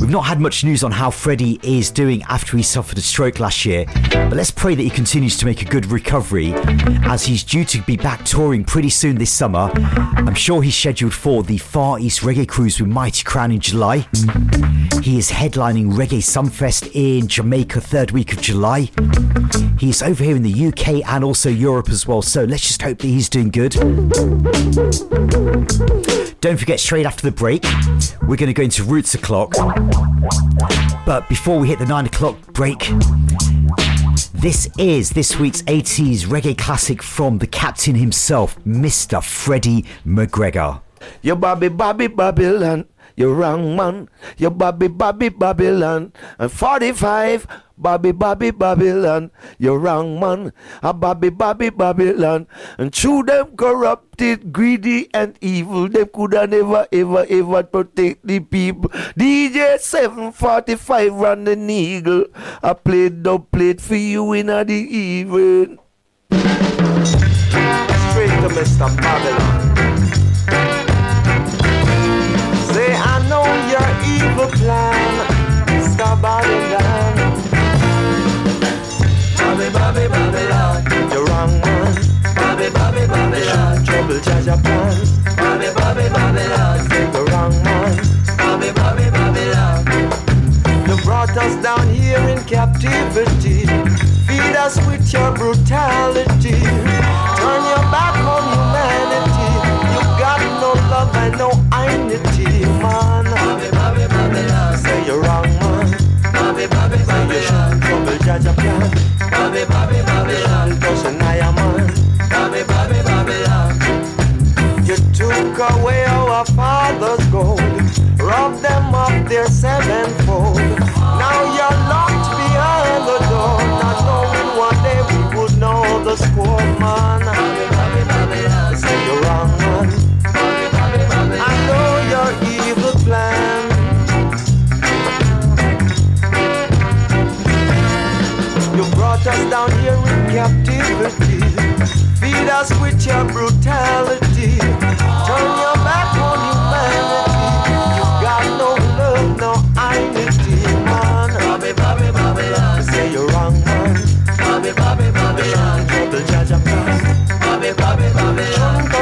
We've not had much news on how Freddie is doing after he suffered a stroke last year, but let's pray that he continues to make a good recovery, as he's due to be back touring pretty soon this summer. I'm sure he's scheduled for the Far East Reggae Cruise with Mighty Crown in July. He is headlining Reggae Sumfest in Jamaica, third week of July. He's over here in the UK and also Europe as well, so let's just hope that he's doing good. Don't forget, straight after the break, we're going to go into Roots O'Clock. But before we hit the 9 o'clock break, this is this week's 80s reggae classic from the captain himself, Mr. Freddie McGregor. Yo, Bobby, Bobby, Babylon. You're wrong, man. You're Bobby, Bobby, Babylon. And 45, Bobby, Bobby, Babylon. You're wrong, man. A Bobby, Bobby, Babylon. And through them corrupted, greedy, and evil, they could have never, ever, ever protect the people. DJ 745 ran the needle. I played the plate for you in the evening. Straight to Mr. Babylon. I know your evil plan, Mr. Babylon. Bobby, Bobby, Babylon. You're wrong, man. Bobby, Bobby, Babylon. Trouble, judge upon. Bobby, Bobby, Babylon. You're wrong, man. Bobby, Bobby, Babylon. You brought us down here in captivity. Feed us with your brutality. Turn your back on humanity. You got no love and no unity. Man, Bobby, Bobby, Babylon. Say you're wrong, man. Bobby, Bobby, Babylon. Trouble, judge a plan. Bobby, Bobby, Babylon. Doesn't I am man. Bobby, Bobby, Babylon. You took away our father's gold, robbed them of their sevenfold. Now you're locked behind the door, not knowing one day we would know the score, man. Bobby, Bobby, Babylon. Say you're wrong, man. Bobby, Bobby, Babylon. I know you're evil plan. You brought us down here in captivity. Feed us with your brutality. Turn your back on humanity. You got no love, no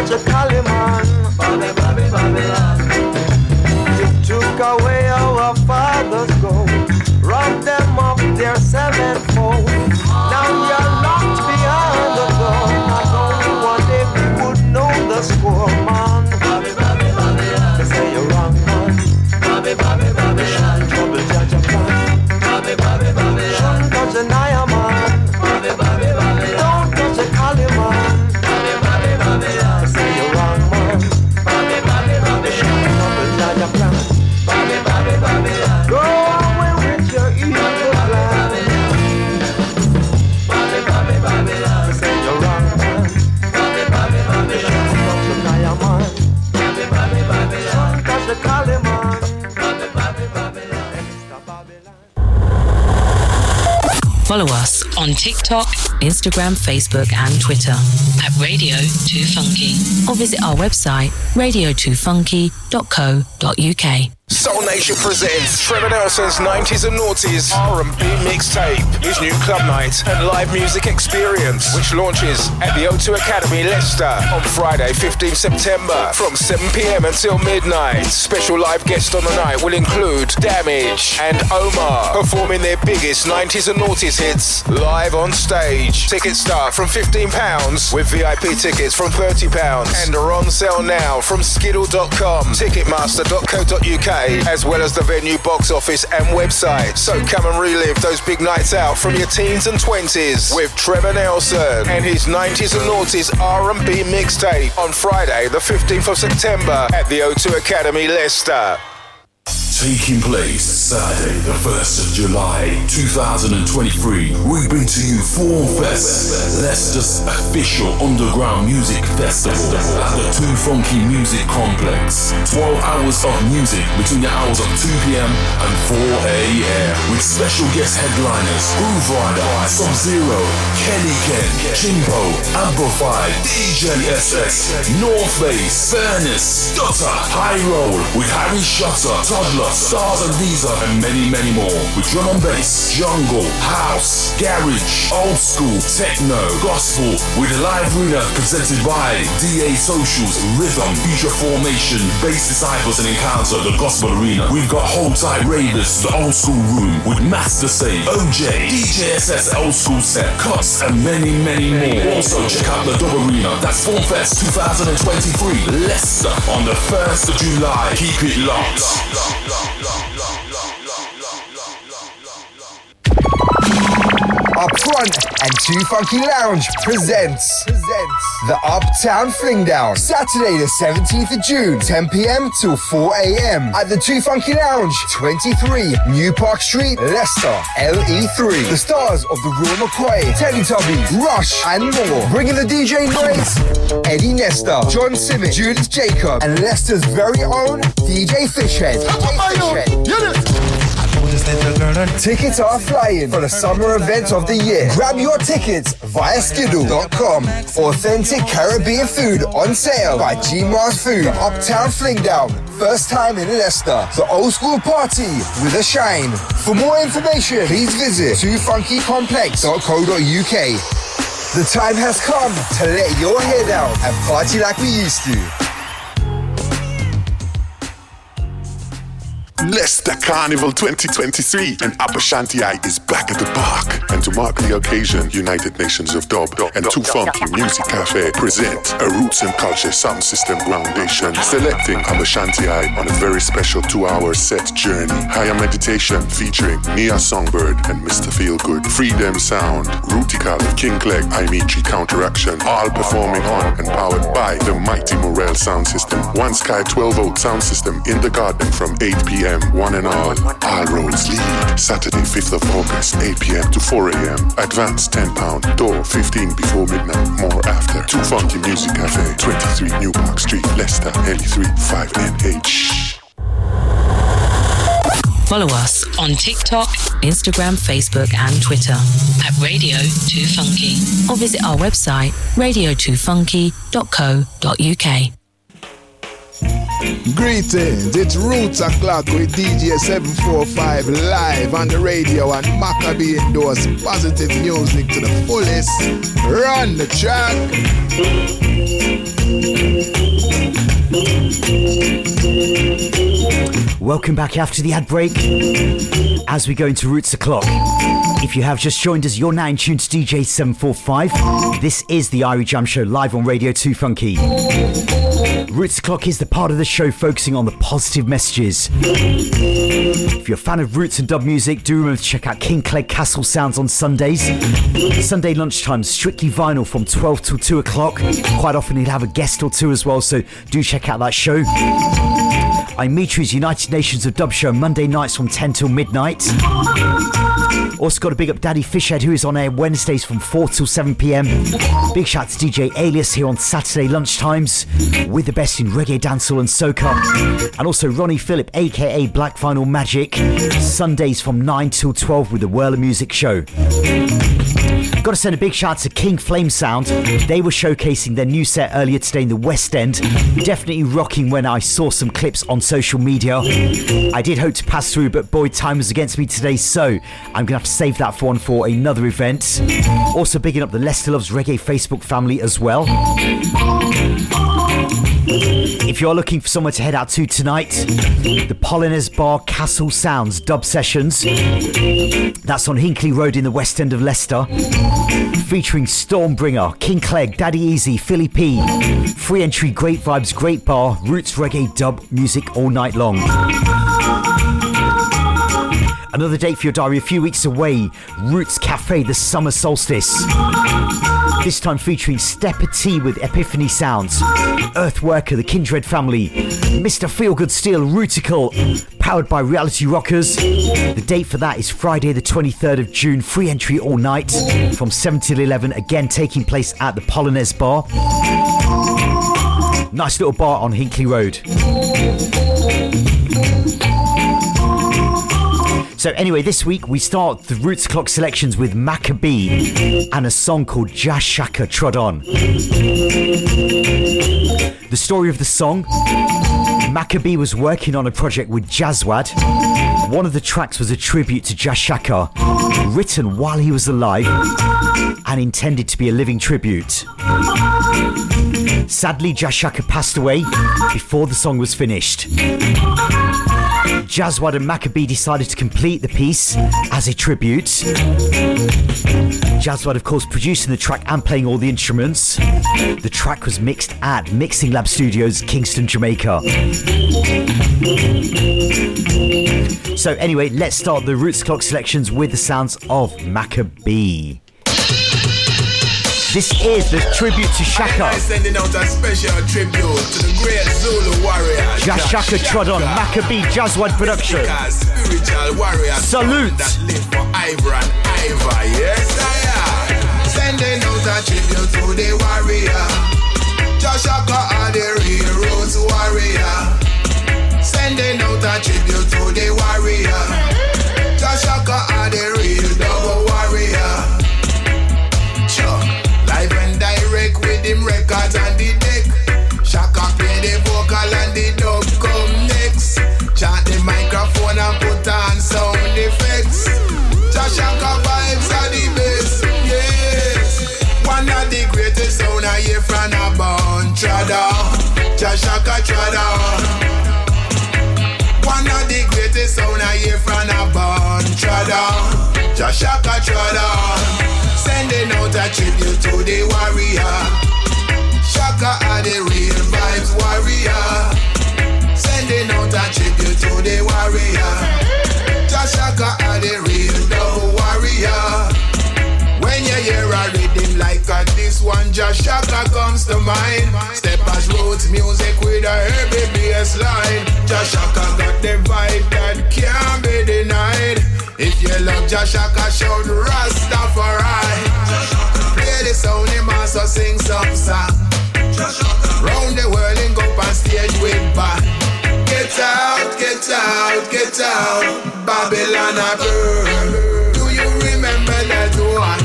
what you call him on. Bobby, Bobby, Babylon. You took away our father's gold, robbed them of their sevenfold. Now you're locked behind the door. I only want if you would know the score, man. Bobby, Bobby, Babylon. They say you're wrong, man. Bobby, Bobby, Babylon. Trouble judge a man. Bobby, Bobby, Babylon. Shouldn't touch an eye, man. Bobby, Bobby, Babylon. Don't touch a collie, man. Follow us on TikTok, Instagram, Facebook and Twitter at Radio 2 Funky or visit our website radio2funky.co.uk. Soul Nation presents Trevor Nelson's 90s and noughties R&B mixtape, his new club night and live music experience, which launches at the O2 Academy, Leicester on Friday 15 September from 7 p.m. until midnight. Special live guests on the night will include Damage and Omar performing their biggest 90s and noughties hits live on stage. Tickets start from £15 with VIP tickets from £30 and are on sale now from skiddle.com, ticketmaster.co.uk, as well as the venue, box office and website. So come and relive those big nights out from your teens and 20s with Trevor Nelson and his 90s and noughties R&B mixtape on Friday the 15th of September at the O2 Academy, Leicester. Taking place Saturday the 1st of July 2023, we bring to you Form Fest, Leicester's official underground music festival at the 2 Funky Music Complex. 12 hours of music between the hours of 2 p.m. and 4 a.m. with special guest headliners Groove Rider, Sub-Zero, Kenny Ken, Chimpo, Amplify, DJ SS, North Face, Furnace, Stutter, High Roll with Harry Shutter, Toddler, Stars and Visa, and many, many more. With drum and bass, jungle, house, garage, old school, techno, gospel. With a live arena presented by DA Socials, Rhythm, Future Formation, Bass Disciples and Encounter, the Gospel Arena. We've got Hold Tight Raiders, the Old School Room, with Master Save, OJ, DJ SS Old School Set, Cuts, and many, many more. Also check out the Dub Arena. That's Form Fest 2023, Leicester, on the 1st of July. Keep it locked. Upfront and 2 Funky Lounge presents the Uptown Flingdown, Saturday the 17th of June, 10 p.m. till 4 a.m. at the 2 Funky Lounge, 23 New Park Street, Leicester, LE3. The stars of the Royal McCoy, Teletubbies, Rush and more. Bringing the DJ noise, Eddie Nestor, John Simmitt, Judith Jacob and Leicester's very own DJ Fishhead. Tickets are flying for the summer event of the year. Grab your tickets via skiddle.com. Authentic Caribbean food on sale by G Mars Food. Uptown Flingdown, first time in Leicester. The old school party with a shine. For more information, please visit 2funkycomplex.co.uk. The time has come to let your hair down and party like we used to. Leicester Carnival 2023 and Abashanti is back at the park. And to mark the occasion, United Nations of Dub and 2 Funky Music Cafe present a Roots and Culture Sound System Groundation, selecting Abashanti on a very special 2-hour set journey. Higher Meditation featuring Nia Songbird and Mr. Feelgood. Freedom Sound, Rootical, King Clegg, Aimichi Counteraction, all performing on and powered by the mighty Morel Sound System. One Sky 12-volt Sound System in the garden from 8 p.m. One and all roads lead. Saturday 5th of August, 8 p.m. to 4 a.m. Advance £10, door 15 before midnight, more after. 2 Funky Music Cafe, 23 New Park Street, Leicester, LE3 5NH. Follow us on TikTok, Instagram, Facebook and Twitter at Radio 2 Funky or visit our website radio2funky.co.uk. Greetings, it's Roots O'Clock with DJ 745 live on the radio, and Macka B endorses positive music to the fullest. Run the track. Welcome back after the ad break as we go into Roots O'Clock. If you have just joined us, you're now in tune to DJ 745. This is the Irie Jamms Show live on Radio 2 Funky. Roots O'Clock is the part of the show focusing on the positive messages. If you're a fan of roots and dub music, do remember to check out King Clegg Castle Sounds on Sundays. Sunday lunchtime, strictly vinyl from 12 till 2 o'clock. Quite often he'll have a guest or two as well, so do check out that show. Imitri's United Nations of Dub Show Monday nights from 10 till midnight. Also got a big up Daddy Fishhead, who is on air Wednesdays from 4 till 7 p.m. Big shout to DJ Alias here on Saturday lunchtimes with the best in reggae, dancehall and soca. And also Ronnie Phillip, aka Black Vinyl Magic, Sundays from 9 till 12 with the Whirler Music Show. Got to send a big shout to King Flame Sound. They were showcasing their new set earlier today in the West End. Definitely rocking when I saw some clips on social media. I did hope to pass through, but boy, time was against me today, so I'm going to have to save that for one for another event. Also bigging up the Leicester Loves Reggae Facebook family as well. If you're looking for somewhere to head out to tonight, the Polliners Bar Castle Sounds Dub Sessions. That's on Hinckley Road in the West End of Leicester. Featuring Stormbringer, King Clegg, Daddy Easy, Philly P. Free entry, great vibes, great bar, roots, reggae, dub, music all night long. Another date for your diary a few weeks away, Roots Cafe, the summer solstice. This time featuring Stepper T with Epiphany Sounds, Earthworker, the Kindred Family, Mr. Feelgood Steel, Rootical, powered by Reality Rockers. The date for that is Friday the 23rd of June, free entry all night from 7 till 11, again taking place at the Polonais Bar. Nice little bar on Hinckley Road. So anyway, this week we start the Roots O'Clock selections with Macka B and a song called Jah Shaka Trod On. The story of the song, Macka B was working on a project with Jazwad. One of the tracks was a tribute to Jah Shaka, written while he was alive and intended to be a living tribute. Sadly, Jah Shaka passed away before the song was finished. Jazwad and Macka B decided to complete the piece as a tribute. Jazwad, of course, producing the track and playing all the instruments. The track was mixed at Mixing Lab Studios, Kingston, Jamaica. So anyway, let's start the Roots O'Clock selections with the sounds of Macka B. This is the tribute to Shaka. I'm sending out a special tribute to the great Zulu warrior Jah Shaka Trod On, Macka B Jazwad production. Spiritual warrior salute that live for Ivor and Ivor. Yes, I am sending out a tribute to the warrior Jah Shaka and the heroes warrior. Sending out a tribute to the warrior Jah Shaka and the real double warrior. Live and direct with him records and the deck. Shaka play the vocal and the dub come next. Chant the microphone and put on sound effects. Jah Shaka vibes are the best, yes. One of the greatest sound I hear from a band. Trada, Jah Shaka Trada. One of the greatest sound I hear from a band. Trada, Jah Shaka Trada. Sending out a tribute to the warrior Shaka are the real vibes warrior. Sending out a tribute to the warrior Jah Shaka are the real down warrior. When you hear a rhythm like a this one, Jah Shaka comes to mind. Steppers roots music with a heavy bass line. Jah Shaka got the vibe that can't be denied. If you love Jah Shaka, shout Rastafari. Play the sound, him also sing some song. Round the world and go on stage with back. Get out, get out, get out, Babylon a burn. Do you remember that one?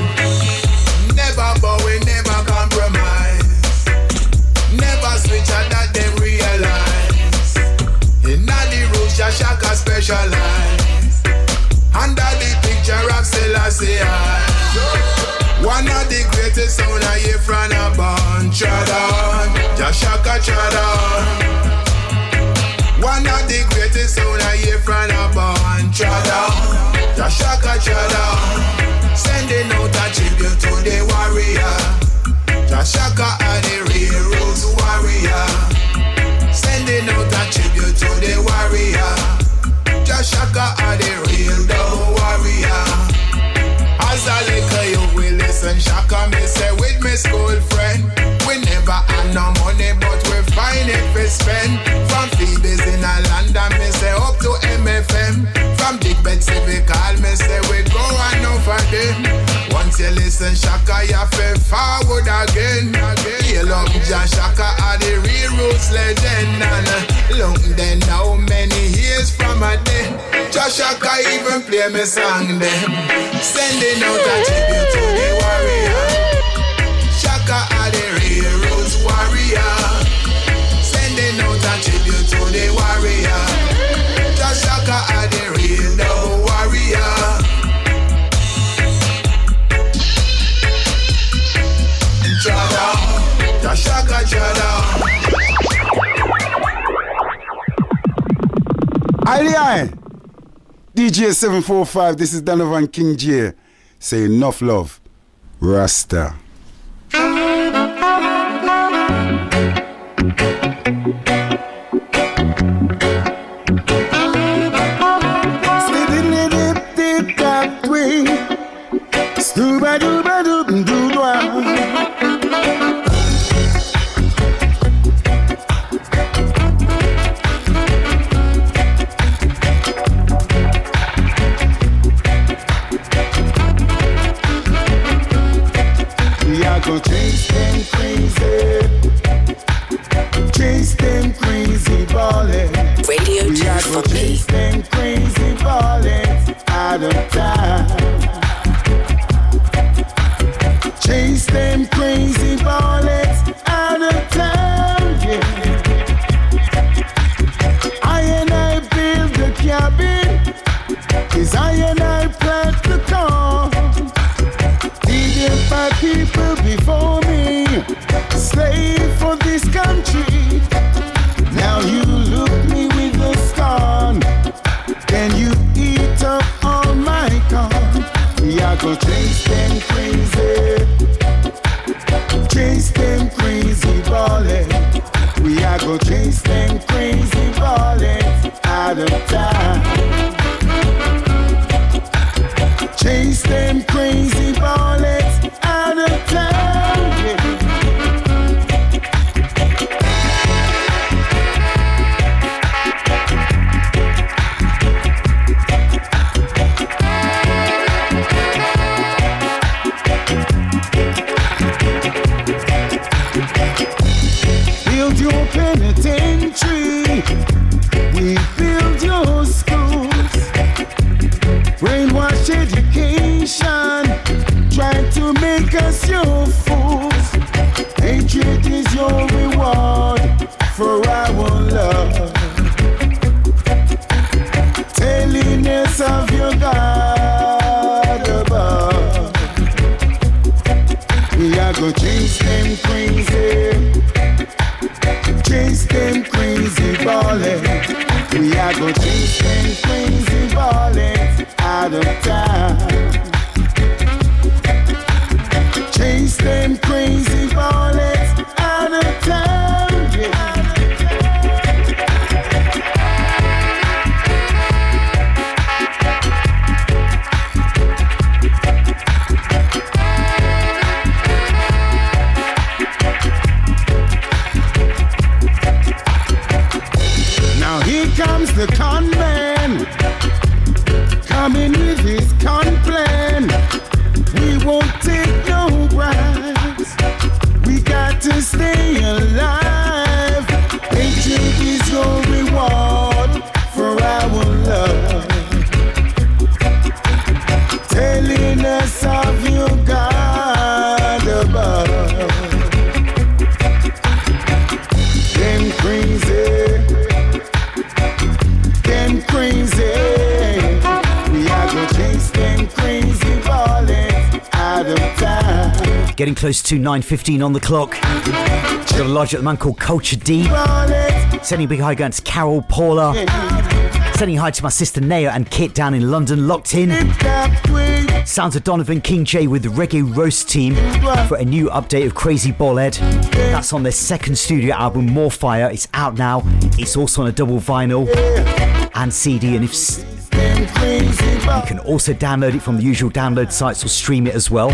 Never bowing, never compromise. Never switch and that them realize. In the roots, Jah Shaka specialize. Under the picture of Selassie I. One of the greatest sound I hear from a band. Chadon, Jah Shaka Chadon. One of the greatest sound I hear Shaka down, sending out a tribute to the warrior. Jah Shaka and the real Roots warrior, sending out a tribute to the warrior. Jah Shaka and the real down warrior. As a little you will listen, Shaka me say with me school friend. We never had no money, but we find it we spend. From Phoebes in a land, I me say up to MFM. From Big Bed Civic Hall, me say we go and over them. Once you listen, Shaka, you feel forward again. You love Jah Shaka, are the real Roots legend. And long then, now many years from a day, Jah Shaka even play me song them. Sending out a tribute to the warrior. Shaka are the real Roots warrior, sending out a tribute to the warrior. Jah Shaka are the real down warrior. Jah down, Jah Shaka, Jah down. Irie, DJ 745. This is Donovan King J. Say enough love, Rasta. Getting close to 9:15 on the clock. Got a lodge at the man called Culture D. Sending a big high going to Carol Paula. Sending hi to my sister Naya and Kit down in London, locked in. Sounds of Donovan King J with the Reggae Roast team for a new update of Crazy Ballhead. That's on their second studio album, More Fire. It's out now. It's also on a double vinyl and CD, and you can also download it from the usual download sites or stream it as well.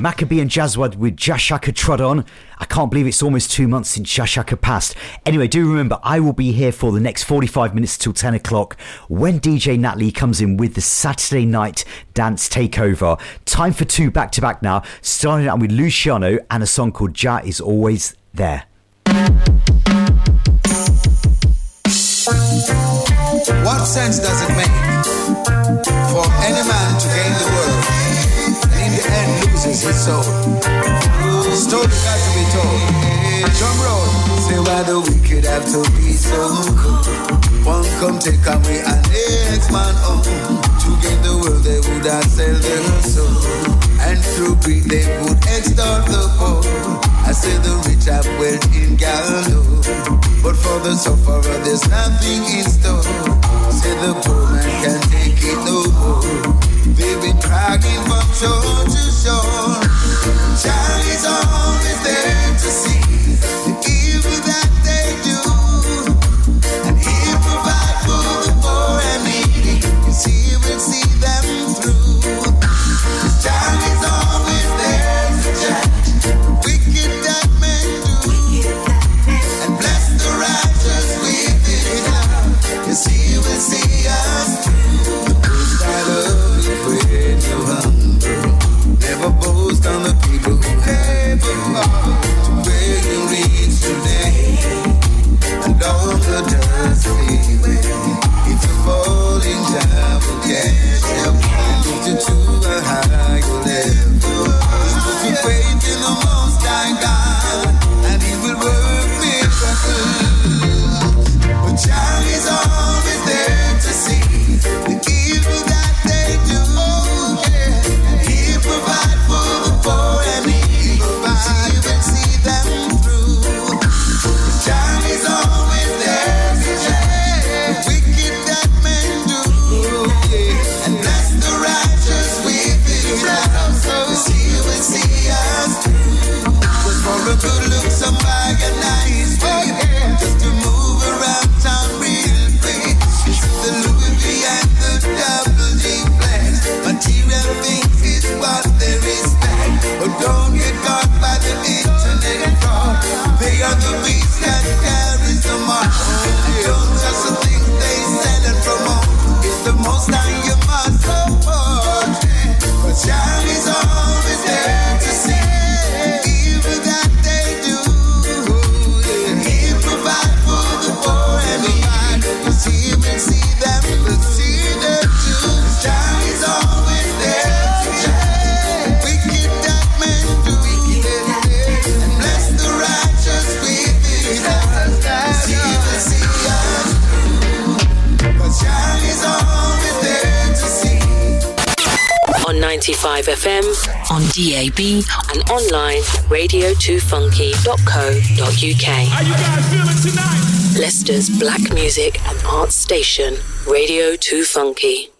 Macka B and Jazwad with Jah Shaka Trod On. I can't believe it's almost 2 months since Jah Shaka passed. Anyway, do remember, I will be here for the next 45 minutes till 10 o'clock when DJ Natalie comes in with the Saturday Night Dance Takeover. Time for two back-to-back now, starting out with Luciano and a song called Jah Is Always There. What sense does it make for any man to gain the world and loses his soul? His story got to be told. Drum roll. Say why the wicked have to be so cool. One come take away an ex-man on. To gain the world they would have sell their soul, and through greed they would extort the poor. I say the rich have wealth in gallows, but for the sufferer there's nothing in store. Say the poor man can't take it no more. They've been dragging from shore to shore. Jah is always there to see the evil that they do, and He'll provide for the poor and needy. 'Cause He will see them through. Jah is always there to judge the wicked that men do, and bless the righteous with His love. 'Cause He will see us through. Never boast on the people who have to where you reach today, and all the dust is away. If you fall in Jah will catch you, lead you to a higher level. Put your faith in the Most High God, and He will work miracles. But Jah is always there to see the evil that they do. Good looks are organized, just to move around town real quick. The Louis and the double G flags, material things is what they respect. But don't get caught by the internet fraud. They are the beasts that carries the mark. They don't trust the things they sell and promote. It's the Most that you must support. But Jah is always there to see evil that on 95 FM, on DAB, and online at radio2funky.co.uk. How you guys feeling tonight? Leicester's Black Music and Arts Station, Radio 2 Funky.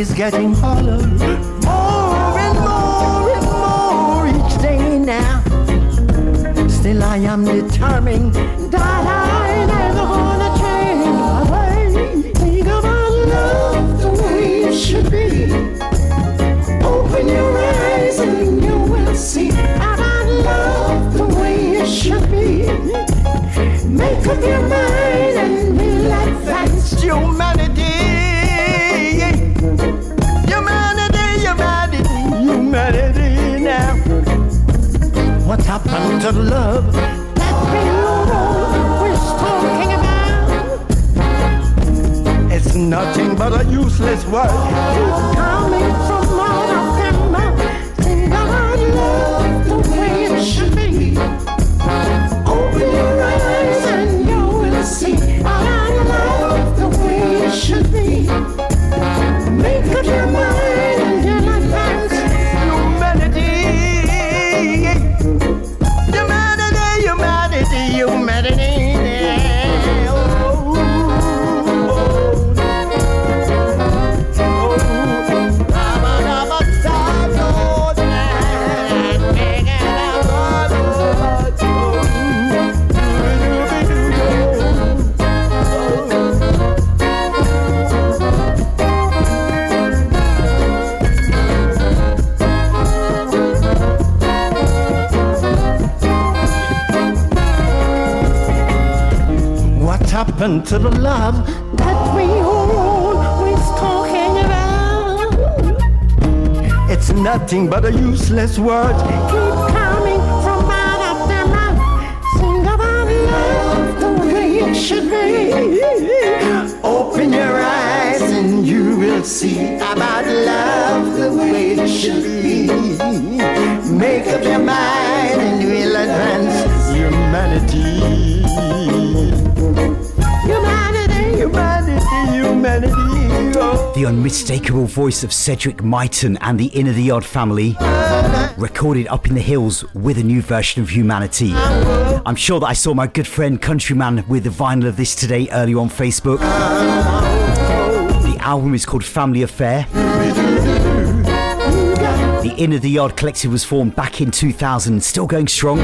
Is getting harder, more and more and more each day now. Still I am determined that I never gonna change my way. Think about love the way it should be. Open your eyes and you will see about love the way it should be. Make up your mind and relax. That's humanity. Now, what happened to love? That beautiful we're talking about. nothing but a useless word. You call me from all up in my thing. I love the way it should be. Open your eyes and you will see. I love the way it should be. Make up your mind and then I find humanity. Humanity, humanity, humanity. Happened to the love that we always talking about? It's nothing but a useless word. Keep coming from out of their mouth. Sing about love the way it should be. Open your eyes and you will see about love the way it should be. Make up your mind and we'll advance humanity. The unmistakable voice of Cedric Myton and the Inn of the Odd Family, recorded up in the hills with a new version of Humanity. I'm sure that I saw my good friend Countryman with the vinyl of this today earlier on Facebook. The album is called Family Affair. The Inn of the Odd Collective was formed back in 2000, still going strong.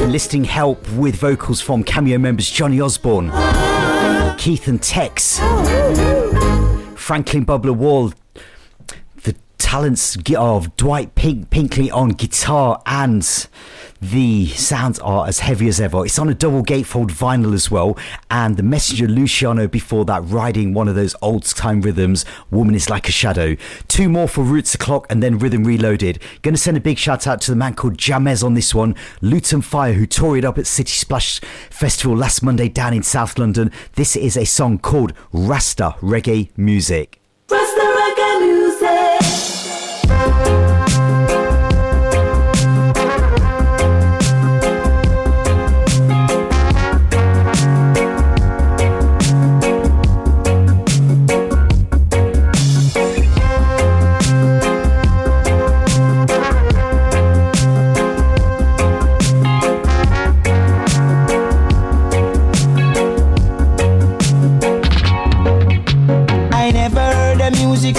Enlisting help with vocals from cameo members Johnny Osborne, Keith and Tex, Franklin Bubbler Wall, the talents of Dwight Pinkley on guitar, and the sounds are as heavy as ever. It's on a double gatefold vinyl as well, and the messenger Luciano before that riding one of those old time rhythms, Woman is Like a Shadow. Two more for Roots O'Clock and then Rhythm Reloaded. Gonna send a big shout out to the man called Jamez on this one, Luton Fire, who tore it up at City Splash Festival last Monday down in South London. This is a song called Rasta Reggae Music. Rasta Reggae Music.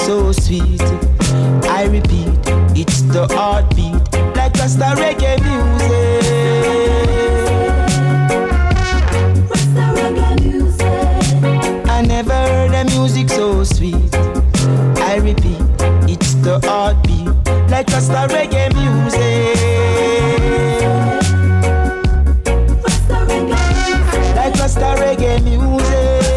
So sweet, I repeat, it's the heartbeat, like Rasta reggae music. Rasta reggae music. I never heard a music so sweet. I repeat, it's the heartbeat, like Rasta reggae music. Rasta reggae music. Like Rasta reggae music. But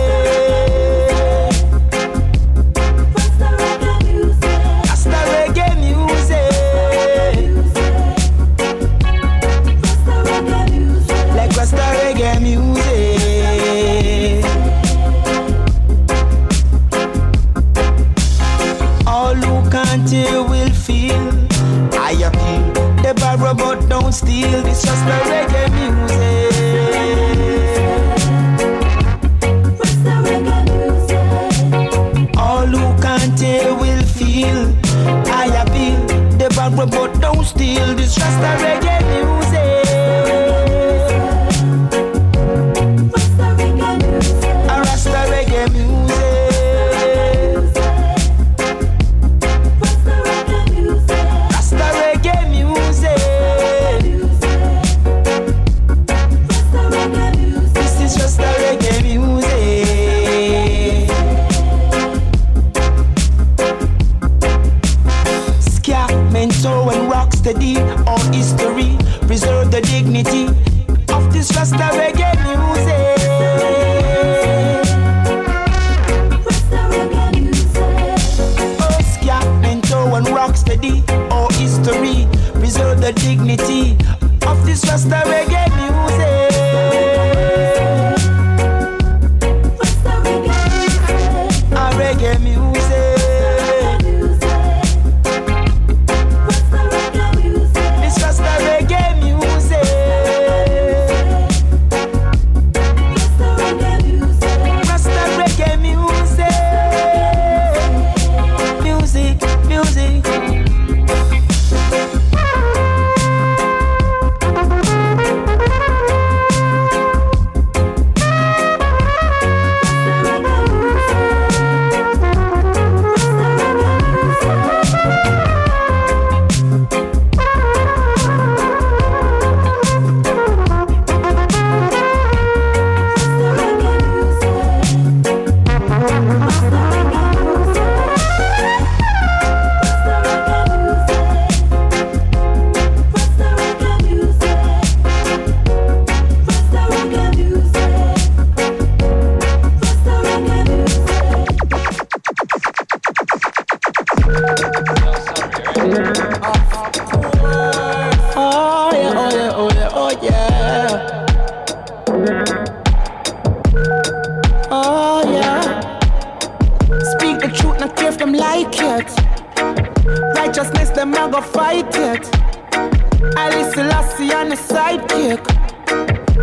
don't steal, it's just the reggae music. What's the reggae music? All who can't hear will feel. I appeal, the barber, but don't steal, it's just the reggae music. them I go fight it. Alice Lassie and a sidekick.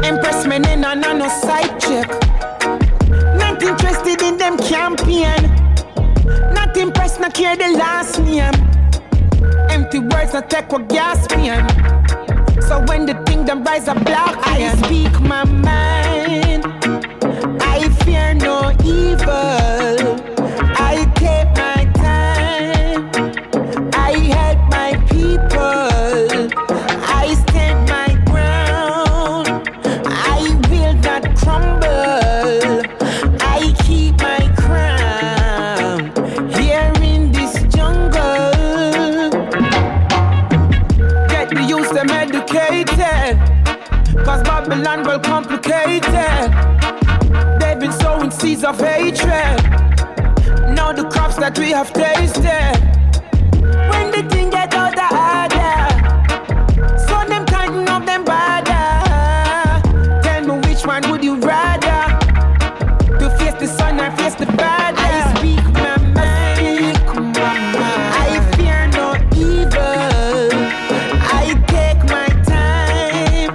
Impress me in and on a side chick. Not interested in them campaign. Not impressed, not care the last name. Empty words not take what gas me. So when the thing them rise a black I speak my mind. I fear no evil. I take my time. I help my people. I stand my ground. I will not crumble. I keep my crown here in this jungle. Get the youth them educated, cause Babylon will complicate it. They've been sowing seeds of hatred. Now the crops that we have tasted. When the thing get out the harder, so them tighten up them border. Tell me which one would you rather? To face the sun or face the bad? I speak my mind. I fear no evil. I take my time.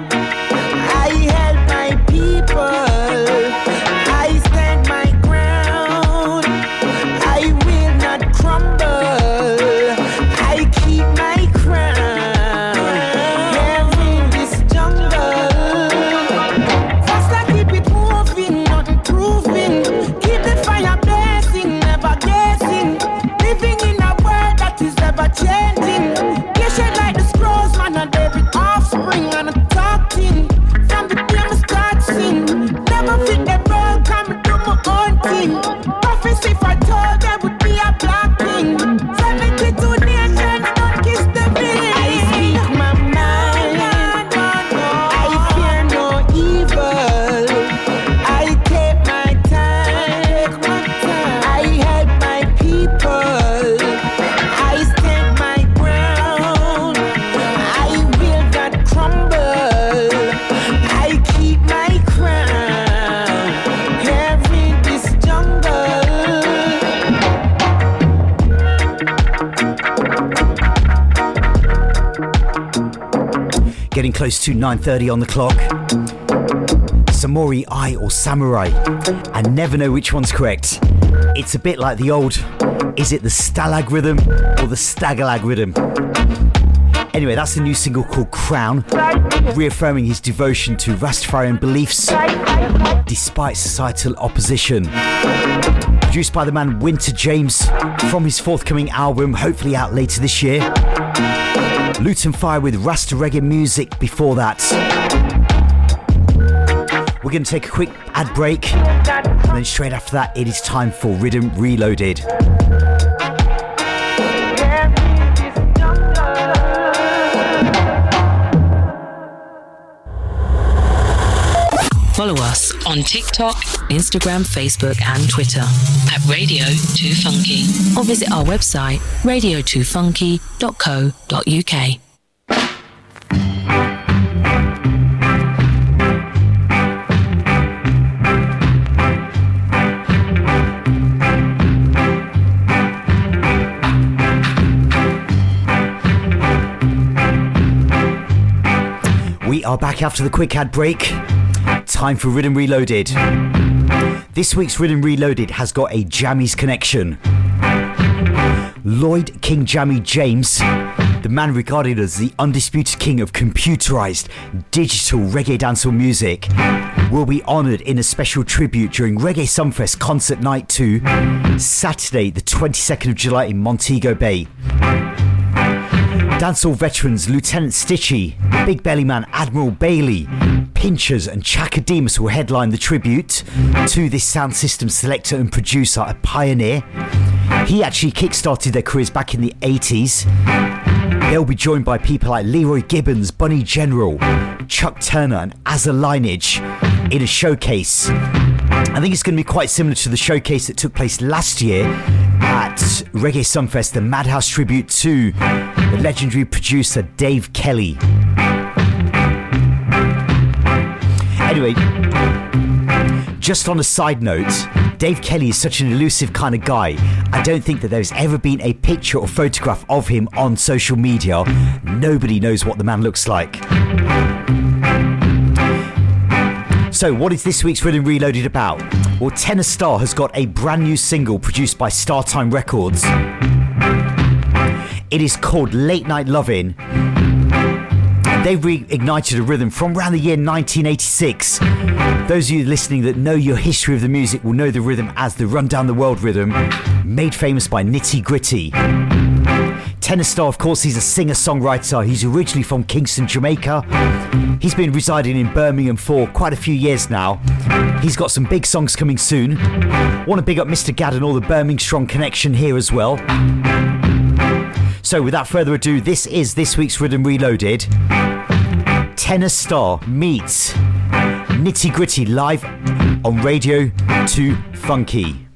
I help my people. Close to 9:30 on the clock. Samory I or Samory. I never know which one's correct. It's a bit like the old, is it the Stalag rhythm or the Stagalag rhythm? Anyway, that's the new single called Crown, reaffirming his devotion to Rastafarian beliefs despite societal opposition. Produced by the man Winter James from his forthcoming album, hopefully out later this year. Luton Fire with Rasta Reggae music before that. We're going to take a quick ad break, and then straight after that it is time for Rhythm Reloaded. Follow us on TikTok, Instagram, Facebook and Twitter at Radio 2 Funky, or visit our website radio2funky.co.uk. We are back after the quick ad break. Time for Rhythm Reloaded. This week's Rhythm Reloaded has got a Jammies connection. Lloyd King Jammy James, the man regarded as the undisputed king of computerized, digital reggae dancehall music, will be honoured in a special tribute during Reggae Sunfest Concert Night 2, Saturday the 22nd of July in Montego Bay. Dancehall veterans Lieutenant Stitchy, Big Belly Man Admiral Bailey, Pinchers and Chakademus will headline the tribute to this sound system selector and producer, a pioneer. He actually kickstarted their careers back in the 80s. They'll be joined by people like Leroy Gibbons, Bunny General, Chuck Turner and As a Lineage in a showcase. I think it's going to be quite similar to the showcase that took place last year at Reggae Sunfest, the Madhouse tribute to the legendary producer Dave Kelly. By the way, just on a side note, Dave Kelly is such an elusive kind of guy. I don't think that there's ever been a picture or photograph of him on social media. Nobody knows what the man looks like. So what is this week's Rhythm Reloaded about? Well, Tenor Star has got a brand new single produced by Startime Records. It is called Late Night Lovin'. They've reignited a rhythm from around the year 1986. Those of you listening that know your history of the music will know the rhythm as the Run Down the World rhythm, made famous by Nitty Gritty. Tenor Star, of course, he's a singer-songwriter. He's originally from Kingston, Jamaica. He's been residing in Birmingham for quite a few years now. He's got some big songs coming soon. Want to big up Mr. Gadd and all the Birmingham Strong connection here as well. So without further ado, this is this week's Rhythm Reloaded. Tenor Star meets Nitty Gritty live on Radio 2 Funky.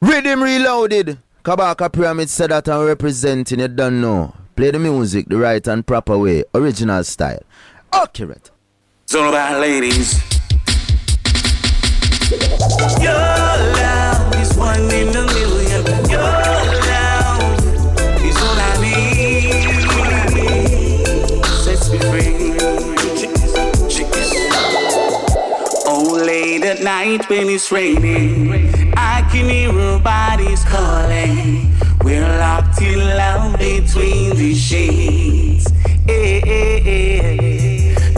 Rhythm Reloaded. Kabaka Pyramid said that I'm representing it, don't know. Play the music the right and proper way, original style. Accurate. It's all about ladies. Your love is one in a million. Your love is all I need. Sets me free. Oh, late at night when it's raining. I can hear our bodies calling. We're locked in love between the sheets. Hey, hey, hey.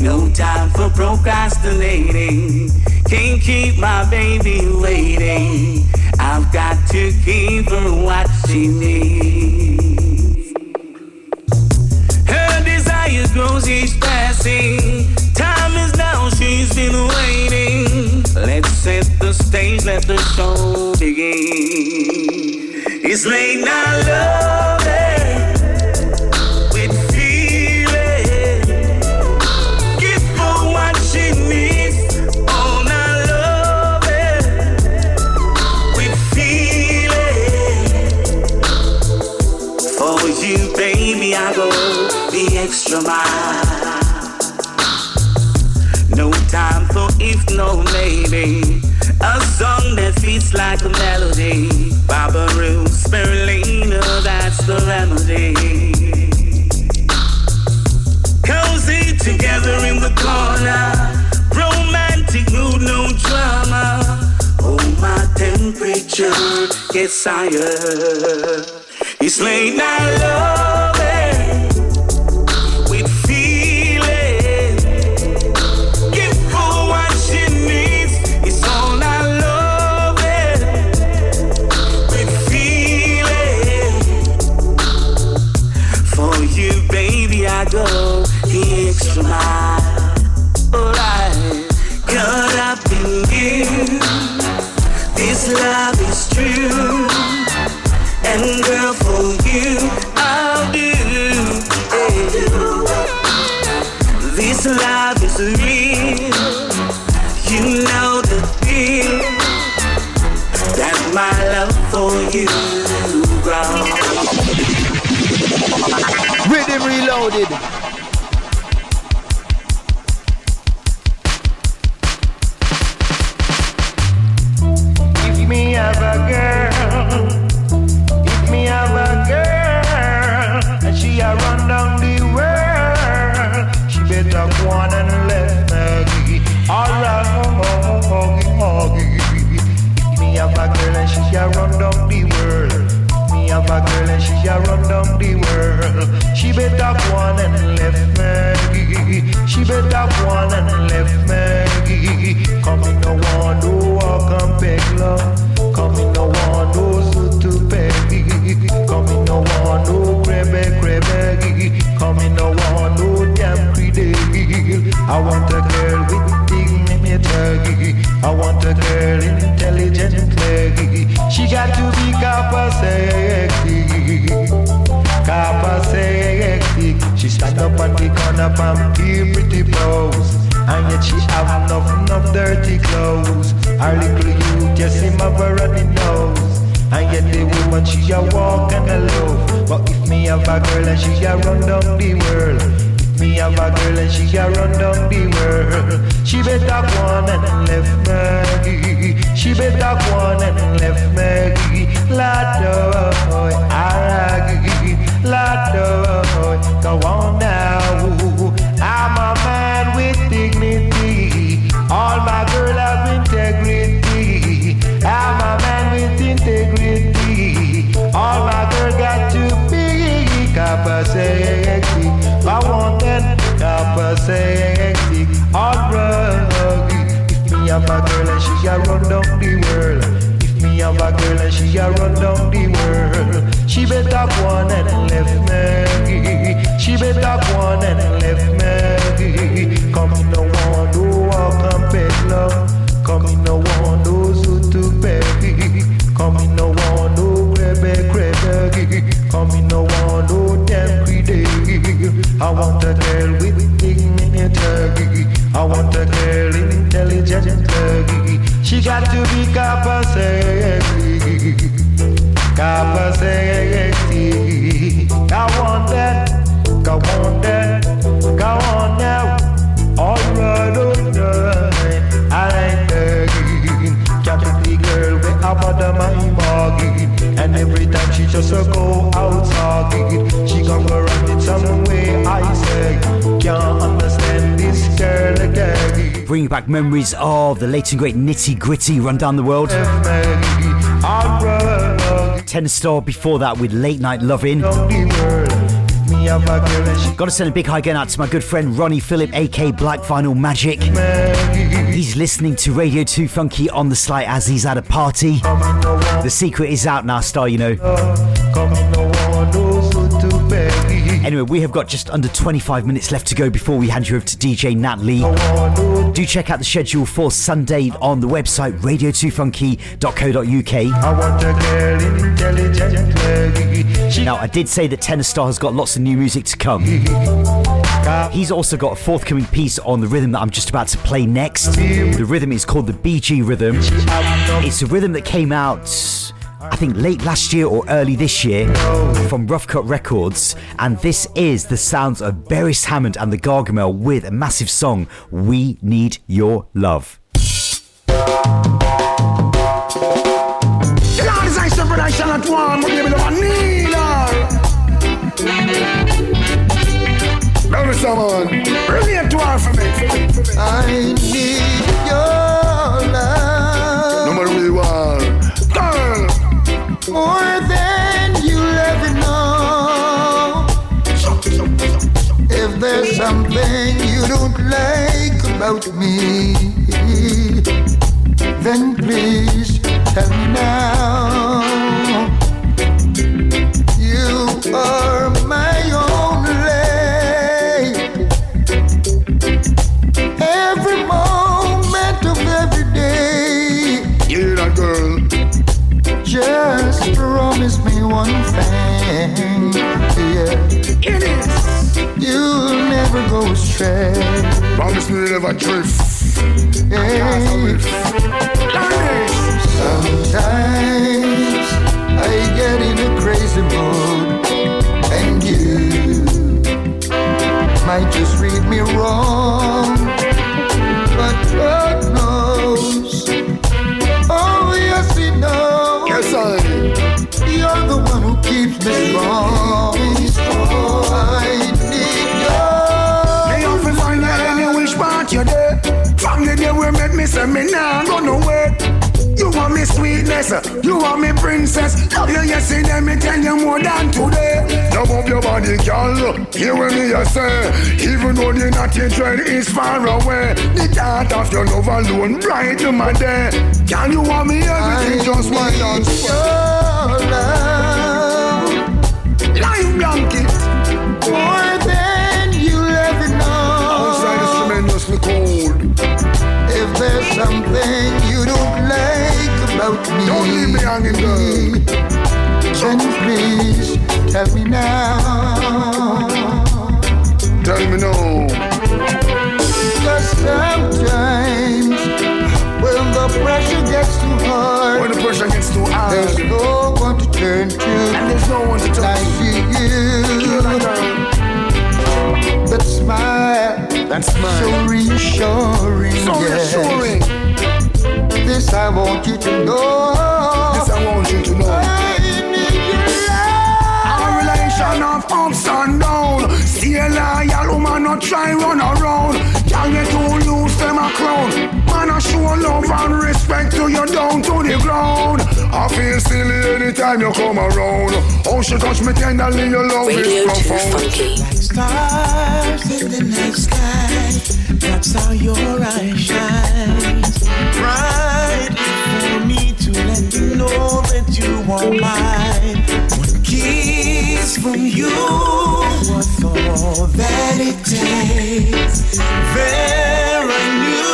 No time for procrastinating. Can't keep my baby waiting. I've got to give her what she needs. Her desire grows each passing. Time is now, she's been waiting. Let's set the stage, let the show begin. It's late night loving with feeling. Give her what she needs. All night loving with feeling. For you, baby, I go the extra mile. No time for if, no maybe. A song that feels like a melody. Barbarossa, spirulina, that's the remedy. Cozy together in the corner. Romantic mood, no drama. Oh, my temperature gets higher. It's late night love. Go the extra mile, alright. Caught up in you, this love is true. And girl, for you, I'll do. Hey. This love is real. You know the deal. That my love for you grows. Rhythm Reloaded. Give me a girl, give me a girl, and she a run down the world. She better go on and left me. All right, give me a girl, and she a run down the world. Give me a girl and she a run down the world. She better go on and left me. She better go on and left me. Come in no one who walk and beg love. Come in no one who's to beg. Come in no one who crebe. Come in no one who damn greedy. I want a girl with dignity. I want a girl intelligently. She got to be capacity. She stand up at the corner and give pretty blows, and yet she have enough dirty clothes. Her little youth just him up her runny nose, and yet the woman she a walk and a loaf. But if me have a girl and she a run down the world. Me have a girl and she can run down the world. She better go on and left Maggie. She better go on and left Maggie. Lado, boy, Aragi. Lado, boy, go on now. I'm a man with dignity. All my girl have integrity. I'm a man with integrity. All my girl got to be capacity. I want that capacity. All right. If me have a girl and she a run down the world. If me have a girl and she a run down the world. She better go on and left me. She better go on and left me. Come in the one who walk and pet love. Come in the one those who to baby. Come in the one who crebe. Come in the one who temporary day. I want a girl with dignity. I want a girl intelligent. She got to be capacity. Capacity. I want that. I want that. I want now. All right, all right. I like that. Captain the girl with a mother, my bargain. And every time she just go outside, she come around in some way. I say, can't understand this girl again. Bringing back memories of the late and great Nitty Gritty Run Down the World. Tennis Star before that with Late Night Lovin'. Gotta send a big hi again out to my good friend Ronnie Phillip, aka Black Vinyl Magic. He's listening to Radio 2 Funky on the sly as he's at a party. The secret is out now, Star, you know. Anyway, we have got just under 25 minutes left to go before we hand you over to DJ Nat Lee. Do check out the schedule for Sunday on the website radio2funky.co.uk. Now, I did say that Tenor Star has got lots of new music to come. He's also got a forthcoming piece on the rhythm that I'm just about to play next. The rhythm is called the BG Rhythm. It's a rhythm that came out, I think, late last year or early this year from Rough Cut Records. And this is the sounds of Beres Hammond and the Gargamel with a massive song, We Need Your Love. Someone, bring it to her for me. I need your love. No matter who you are, girl. More than you'll ever know. If there's something you don't like about me, then please tell me now. You are my only. Every moment of every day. Hear that, girl. Just promise me one thing, yeah. It is. You'll never go astray. Promise me you'll never drift. Sometimes I get in a crazy mood, and you might just read me wrong. But God knows, oh yes He knows. Yes, I. You're the one who keeps me strong. Oh, I need God. They often find out any which part you're there. From the day we met me, say me nah go nowhere. You want me sweetness, you want me princess. Love you yesterday, me tell you more than today. Love up your body, girl, hear what me you say. Even though the naughty dread is far away, the thought of your love alone brighten my day. Girl, you want me everything, I just why not? Your love, life blanket, more than you'll ever know. Outside is tremendously cold. If there's something you don't like me, don't leave me hanging, girl. Can you please tell me now? Tell me now. Because sometimes when the pressure gets too hard, there's no one to turn to, and there's no one to talk to. I see you, but smile. That's mine. So reassuring. So reassuring. Yeah. This I want you to know. This I want you to know. Our relation of ups and downs. See a loyal woman not try run around. Y'all get too loose, them a clown. Man, I show love and respect to you down to the ground. I feel silly anytime you come around. Oh, she touch me tenderly, your love is profound. Like stars in the night sky, that's how your eyes shine. Right for me to let you know that you are mine. One kiss from you was all that it takes. There I knew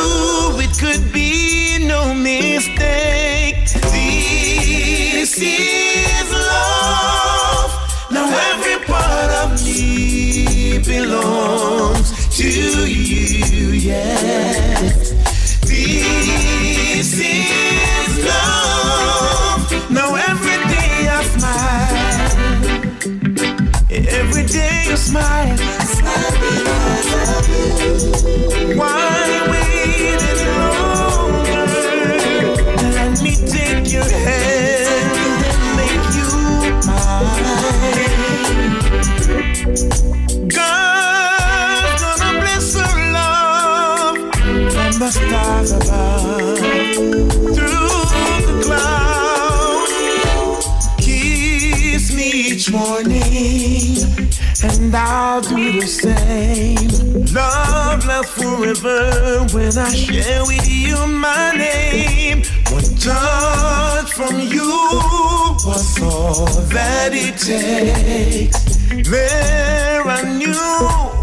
could be no mistake. This is love. Now every part of me belongs to you, yes. This is love. Now every day I smile. Every day you smile. I smile because of you. Why wait? Take your hand and make you mine. God's gonna bless our love from the stars above, through the clouds. Kiss me each morning and I'll do the same. Love lasts forever when I share with you my name. One touch from you was all that it takes. There I knew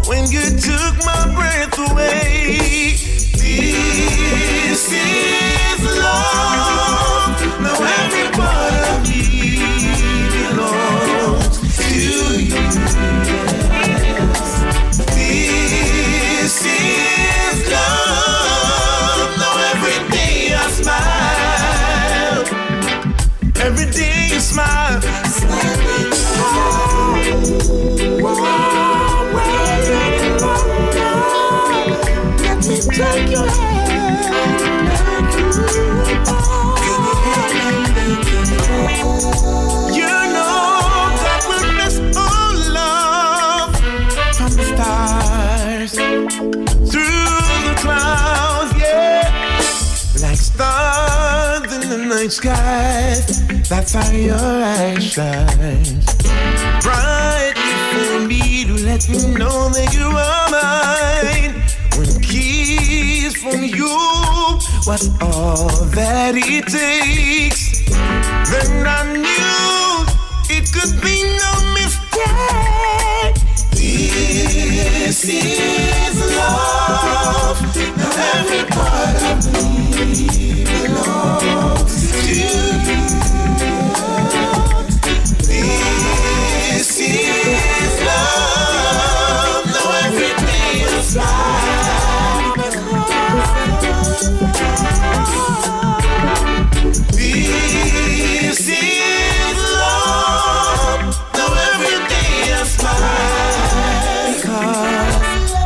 when you took my breath away. This is love. Now every part of me belongs to you. This is love. Now every day I smile. Every day you smile. Let me take your hand. You know that we'll bless all love from the stars through the clouds, yeah, like stars in the night sky. That's how your eyes shine. Brightly for me to let me know that you are mine. One kiss from you was all that it takes. Then I knew it could be no mistake. This is love. Now every part of me belongs to you. This is love, now everything is right. This is love, now everything is right.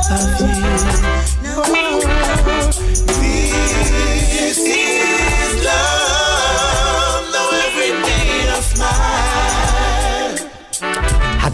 Because of you, no. This is love, now everything is right. Had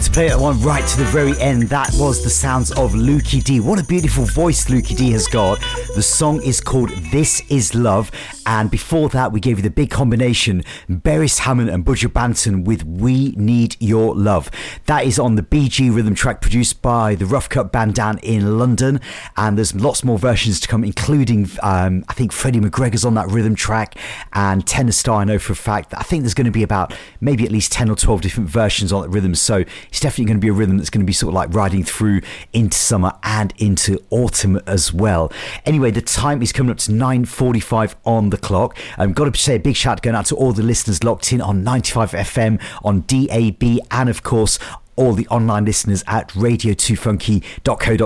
to play that one right to the very end. That was the sounds of Lukey D. What a beautiful voice Lukey D has got. The song is called This Is Love. And before that, we gave you the big combination, Beres Hammond and Budger Banton with We Need Your Love. That is on the BG rhythm track produced by the Rough Cut Band down in London. And there's lots more versions to come, including, I think Freddie McGregor's on that rhythm track. And Tenor Star, I know for a fact that I think there's going to be about maybe at least 10 or 12 different versions on that rhythm. So it's definitely going to be a rhythm that's going to be sort of like riding through into summer and into autumn as well. Anyway, the time is coming up to 9:45 on the clock. I've got to say a big shout going out to all the listeners locked in on 95FM, on DAB, and of course all the online listeners at radio2funky.co.uk.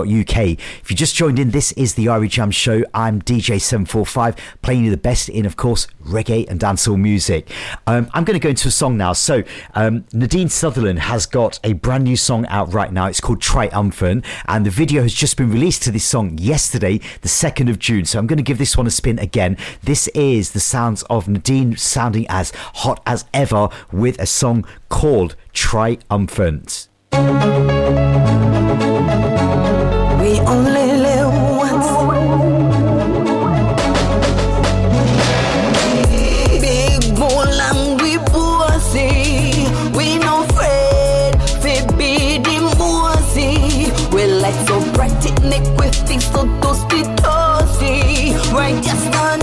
If you just joined in, this is the Irie Jamms Show. I'm DJ 745, playing you the best in, of course, reggae and dancehall music. I'm going to go into a song now. So Nadine Sutherland has got a brand new song out right now. It's called Triumphant, and the video has just been released to this song yesterday, the 2nd of June. So I'm going to give this one a spin again. This is the sounds of Nadine sounding as hot as ever with a song called Triumphant. We only live once. Big bull and we bossy. We no afraid we be the bossy. We like so bright it neck with things so toasty toasty. Right just now,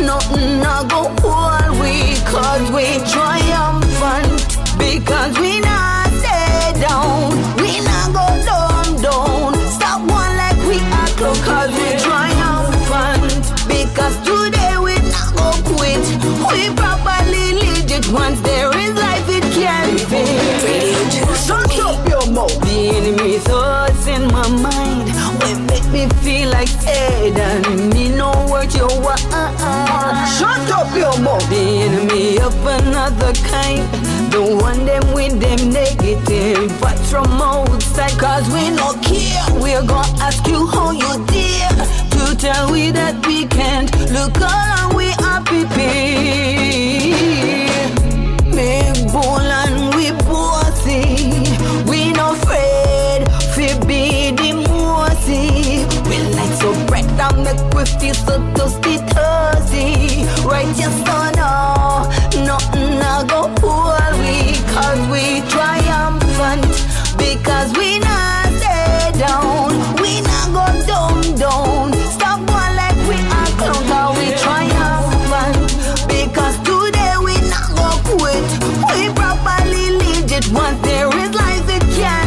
nothing I go all we cause we triumphant because we not. Cause we triumphant, because today we not go quit. We properly legit once there is life it can be. Shut up your mouth. The enemy thoughts in my mind will make me feel like dead and me know what you want. Shut up your mouth. The enemy of another kind. Don't want them with them negative vibes from outside. Cause we no care. We're gonna ask you how you dear to tell we that we can't look around, we are people. Big bull and we bossy. We no afraid we be the mossy. We like so bright down the quifty so dusty toasty. Righteous or no, nothing I go poor. Cause we triumphant, because we not stay down, we not go down, stop one like we are clown. Cause we triumphant, because today we not go quit, we properly legit once there is life it can be. Where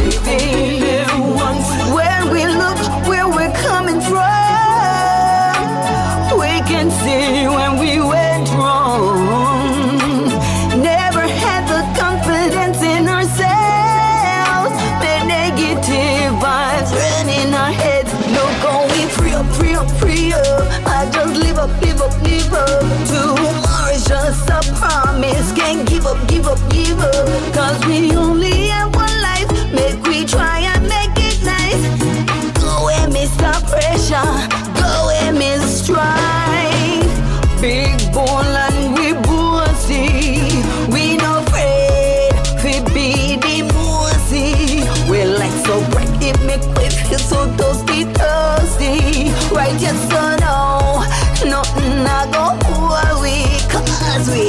we look, where we're coming from, we can see when we went wrong. I just live up, live up, live up. Tomorrow is just a promise. Can't give up, give up, give up. Cause we only have one life. Make we try and make it nice. Go away, Mr. Pressure. Go away, Miss Strife. Big bone and we bossy. We no afraid. We be the bossy. We like so bright. It make we feel so dusty, thirsty. Right, yes or no, nothing I go poor we, cause we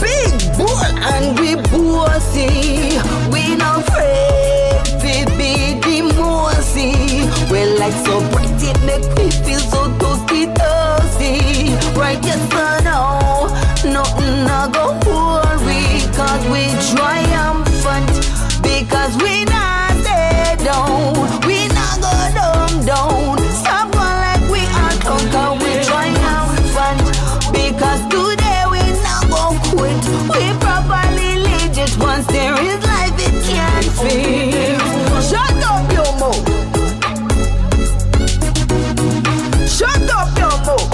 big bull and we bossy. We no afraid we be the mossy. We like so bright it make me feel so toasty, thirsty. Right, yes or no, nothing I go poor we, cause we triumphant, because we not stay down, we not go down. We properly legit once there is life it can't feel. Shut up your mouth. Shut up your mouth.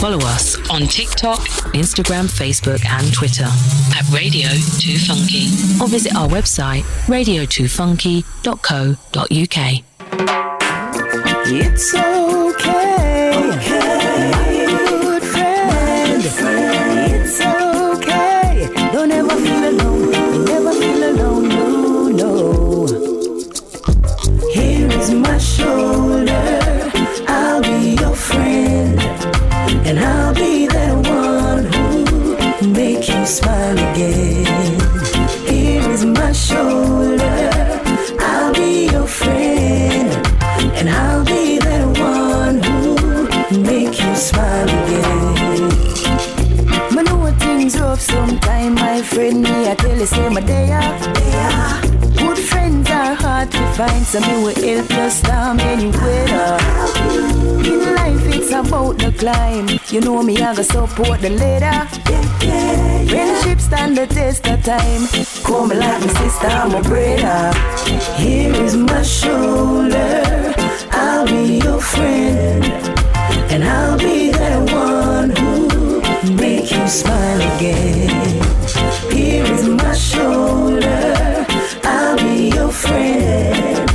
Follow us on TikTok, Instagram, Facebook and Twitter at Radio 2 Funky or visit our website radio2funky.co.uk. It's okay, okay. Good friend, it's okay. Don't ever feel alone, never feel alone, no, no. Here is my shoulder, I'll be your friend, and I'll be that one who make you smile again. Here is my shoulder, I'll be your friend, and I'll be that one. hard to find something will help us down anywhere. In life it's about the climb. You know me, I gotta support the ladder. Friendship stand the test of time. Call me like my sister, I'm a brother. Here is my shoulder, I'll be your friend, and I'll be that one who make you smile again. Here is my shoulder, I'll be your friend,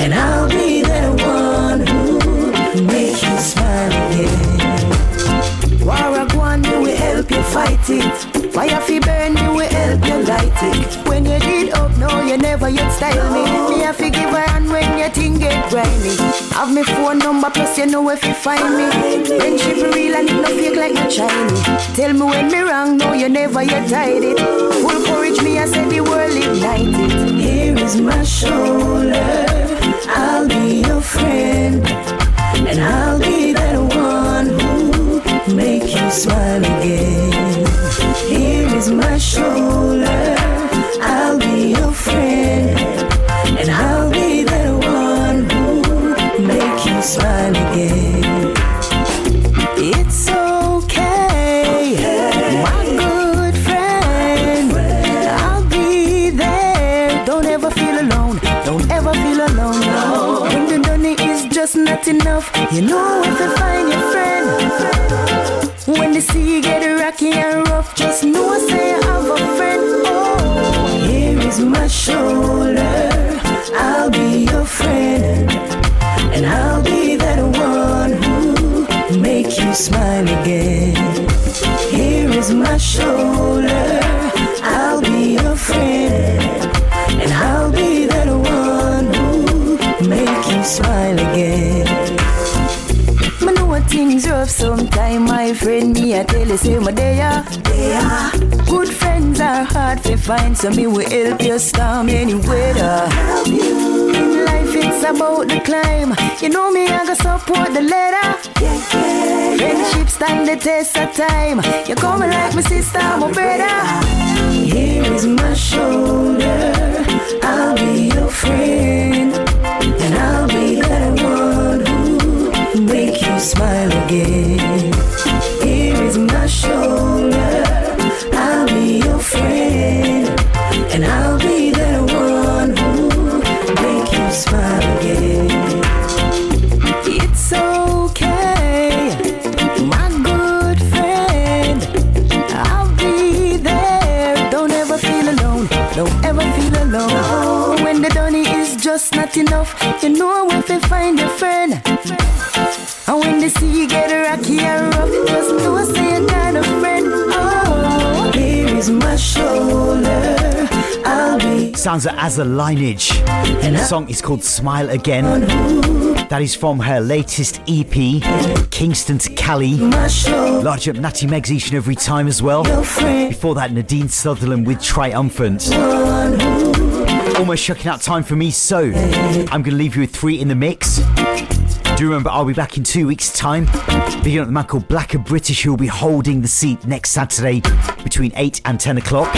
and I'll be that one who make you smile again. Waragwan, we will help you fight it. Fire fi burn, you will help you light it. When you did up, no, you never yet style me. Me a fi give a hand when your thing get grimy. Have me phone number, plus you know if you find me. Friendship real and it no fake like no shiny. Tell me when me wrong, no, you never yet hide it. Full courage, me I say the world ignited. Here is my shoulder, I'll be your friend, and I'll be that one who make you smile again. Here is my shoulder, I'll be your friend, and I'll be that one who make you smile again. It's okay, my good friend, I'll be there. Don't ever feel alone, don't ever feel alone. No. When the money is just not enough, you know if you find your friend. When the sea get rocky and rough, just know say I have a friend. Oh, here is my shoulder, I'll be your friend, and I'll be that one who make you smile again. Here is my shoulder, I'll be your friend, and I'll be that one who make you smile again. I know what things rough sometime, my friend. Me I tell you, say my day are. Good friends are hard to find, so me will help you storm any weather. In life it's about the climb. You know me, I gotta support the ladder. Friendship stand the test of time. You call me like my sister, my brother. Here is my shoulder, I'll be your friend, and I'll be that one make you smile again. Here is my shoulder, I'll be your friend, and I'll be the one who make you smile again. It's okay, my good friend, I'll be there. Don't ever feel alone, don't ever feel alone. When the money is just not enough, you know if you find a friend. And when they see you get rocky and rough, just know I say a kind of friend. Oh, here is my shoulder, I'll be. Sounds like As a Lineage. The song is called Smile Again. That is from her latest EP, Kingston to Cali. Large up Natty Meggs each and every time as well. Before that, Nadine Sutherland with Triumphant. Almost chucking out time for me, so I'm going to leave you with three in the mix. Do remember, I'll be back in 2 weeks' time. Picking up the man called Blacker British, who will be holding the seat next Saturday between 8 and 10 o'clock.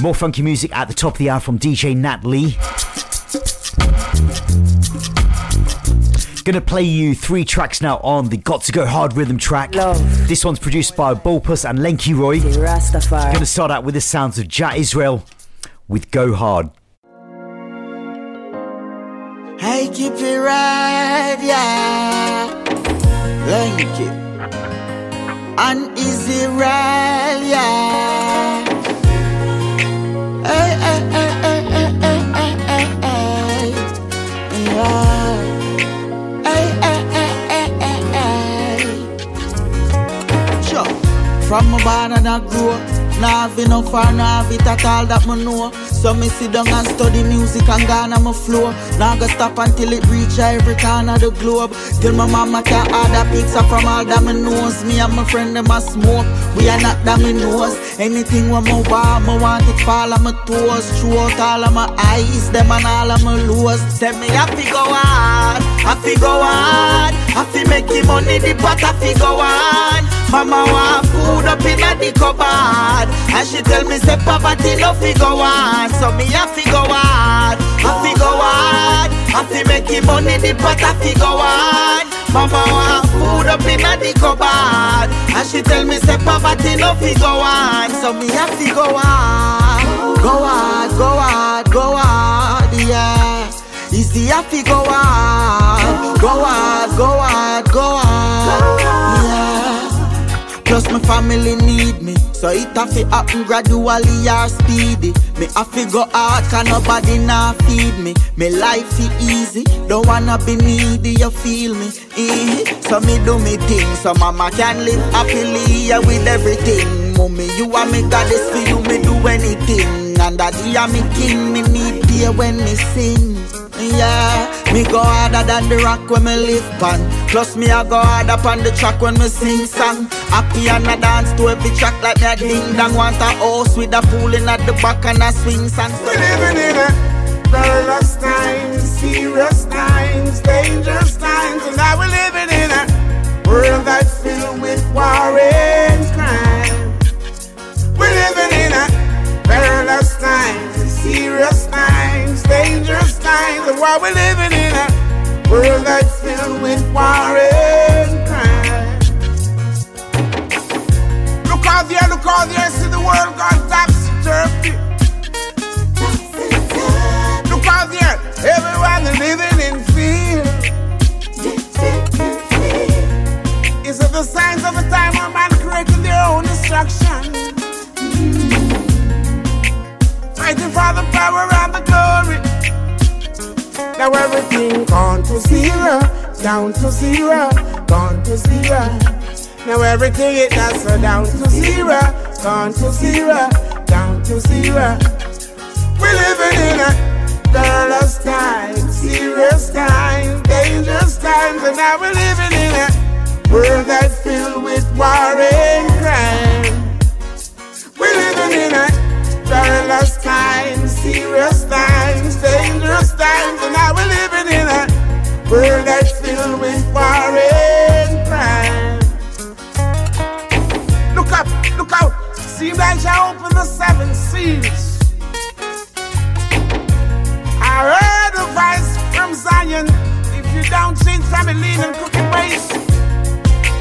More funky music at the top of the hour from DJ Nat Lee. Gonna play you three tracks now on the Got To Go Hard Rhythm track. Love. This one's produced by Bulpus and Lenky Roy. Gonna start out with the sounds of Jah Israel with Go Hard. I keep it right, yeah. Like it. An easy ride, yeah. Sure. From my barn and I grew up, now I've been up far, now I've been at all that I know. So me sit down and study music and gone on my floor. Now go stop until it reach every corner of the globe. Till my mama can order pizza from all that me knows. Me and my friend them a smoke, we are not that me knows. Anything when I want it fall on my toes. Throughout all of my eyes, them and all of my lows. Tell me I fi go on, I fi go on, I fi make the money, the pot I fi go on. Mama want food up in the cupboard, and she tell me say poverty no fi go on. So me have to go hard, I I fi go hard. I fi make the money, the pot I fi go hard. Mama want food up inna the cupboard, and she tell me say poverty no fi go on, so me have to go hard. Go hard, go hard, go hard, yeah. Is the have to go hard, go hard, go hard, go hard, yeah. Plus my family need me, so it have to happen gradually or speedy. Me have to go hard, can nobody not feed me. Me life is easy, don't wanna be needy, you feel me? So me do me thing, so mama can live happily, yeah, with everything. Mommy, you and me goddess for you, me do anything. And daddy and me king, me need dear when me sing. Yeah, me go harder than the rock when me live pan. Plus me I go harder on the track when me sing song. Happy and I dance to every track like me a ding dong. Want a house with a pool in at the back and a swing song. We're living in it. Perilous times, serious times, dangerous times. And now we're living in a world that's filled with war and crime. We're living in a perilous times, serious times, dangerous times. And while we're living in a world that's filled with war and crime. Look out there, see the world gone topsy-turvy. Look out there, everyone living in fear. Is it the signs of a time when man created their own destruction? Fighting for the power and the glory. Now everything gone to zero, down to zero, gone to zero. Now everything it does so down to zero, gone to zero, down to zero. We're living in a perilous time, serious time, dangerous times, and now we're living in a world that's filled with war and crime. We're living in a perilous times, serious times, dangerous times, and now we're living in a world that's filled with war and crime. Look up, look out, seems like I opened the seven seas. I heard a voice from Zion, if you don't change from a lean and cookie base,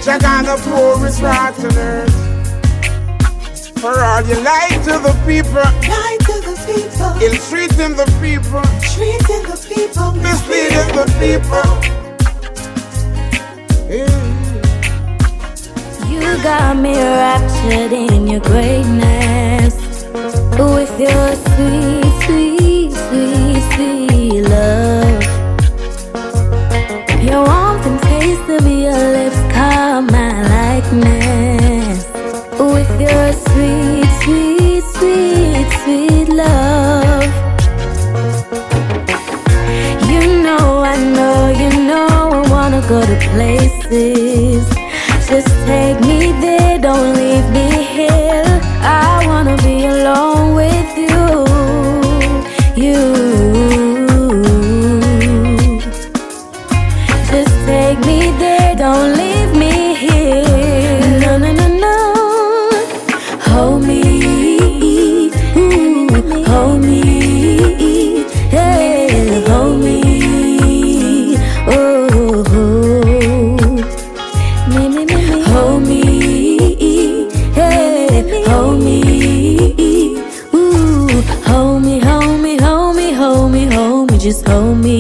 Jah gonna pour his wrath on earth. For all you lie to the people, ill treating the people, misleading the people. Yeah. You got me raptured in your greatness with your sweet, sweet, sweet, sweet love. Your warmth and taste of your lips call my likeness with your sweet, sweet, sweet, sweet love. You know I wanna go to places. Just take me there, don't leave me here. I wanna be alone with you, you. Just take me there, don't leave me here. No, no, no, no. Hold me, mm, hold me, yeah, hold me, oh, hold me, yeah, hold me, ooh, hold me, hold me, hold me, hold me, hold me, just hold me.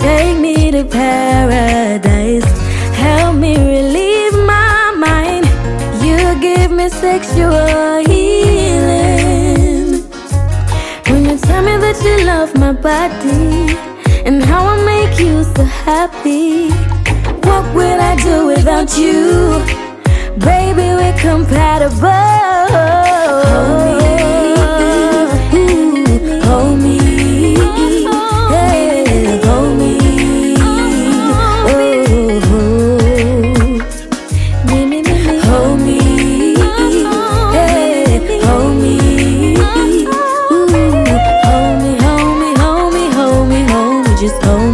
Take me to paradise, help me relieve my mind. You give me sexual healing. When you tell me that you love my body and how I make you so happy, what will I do without you? Baby, we're compatible. Hold me, yeah, hold me. Just go.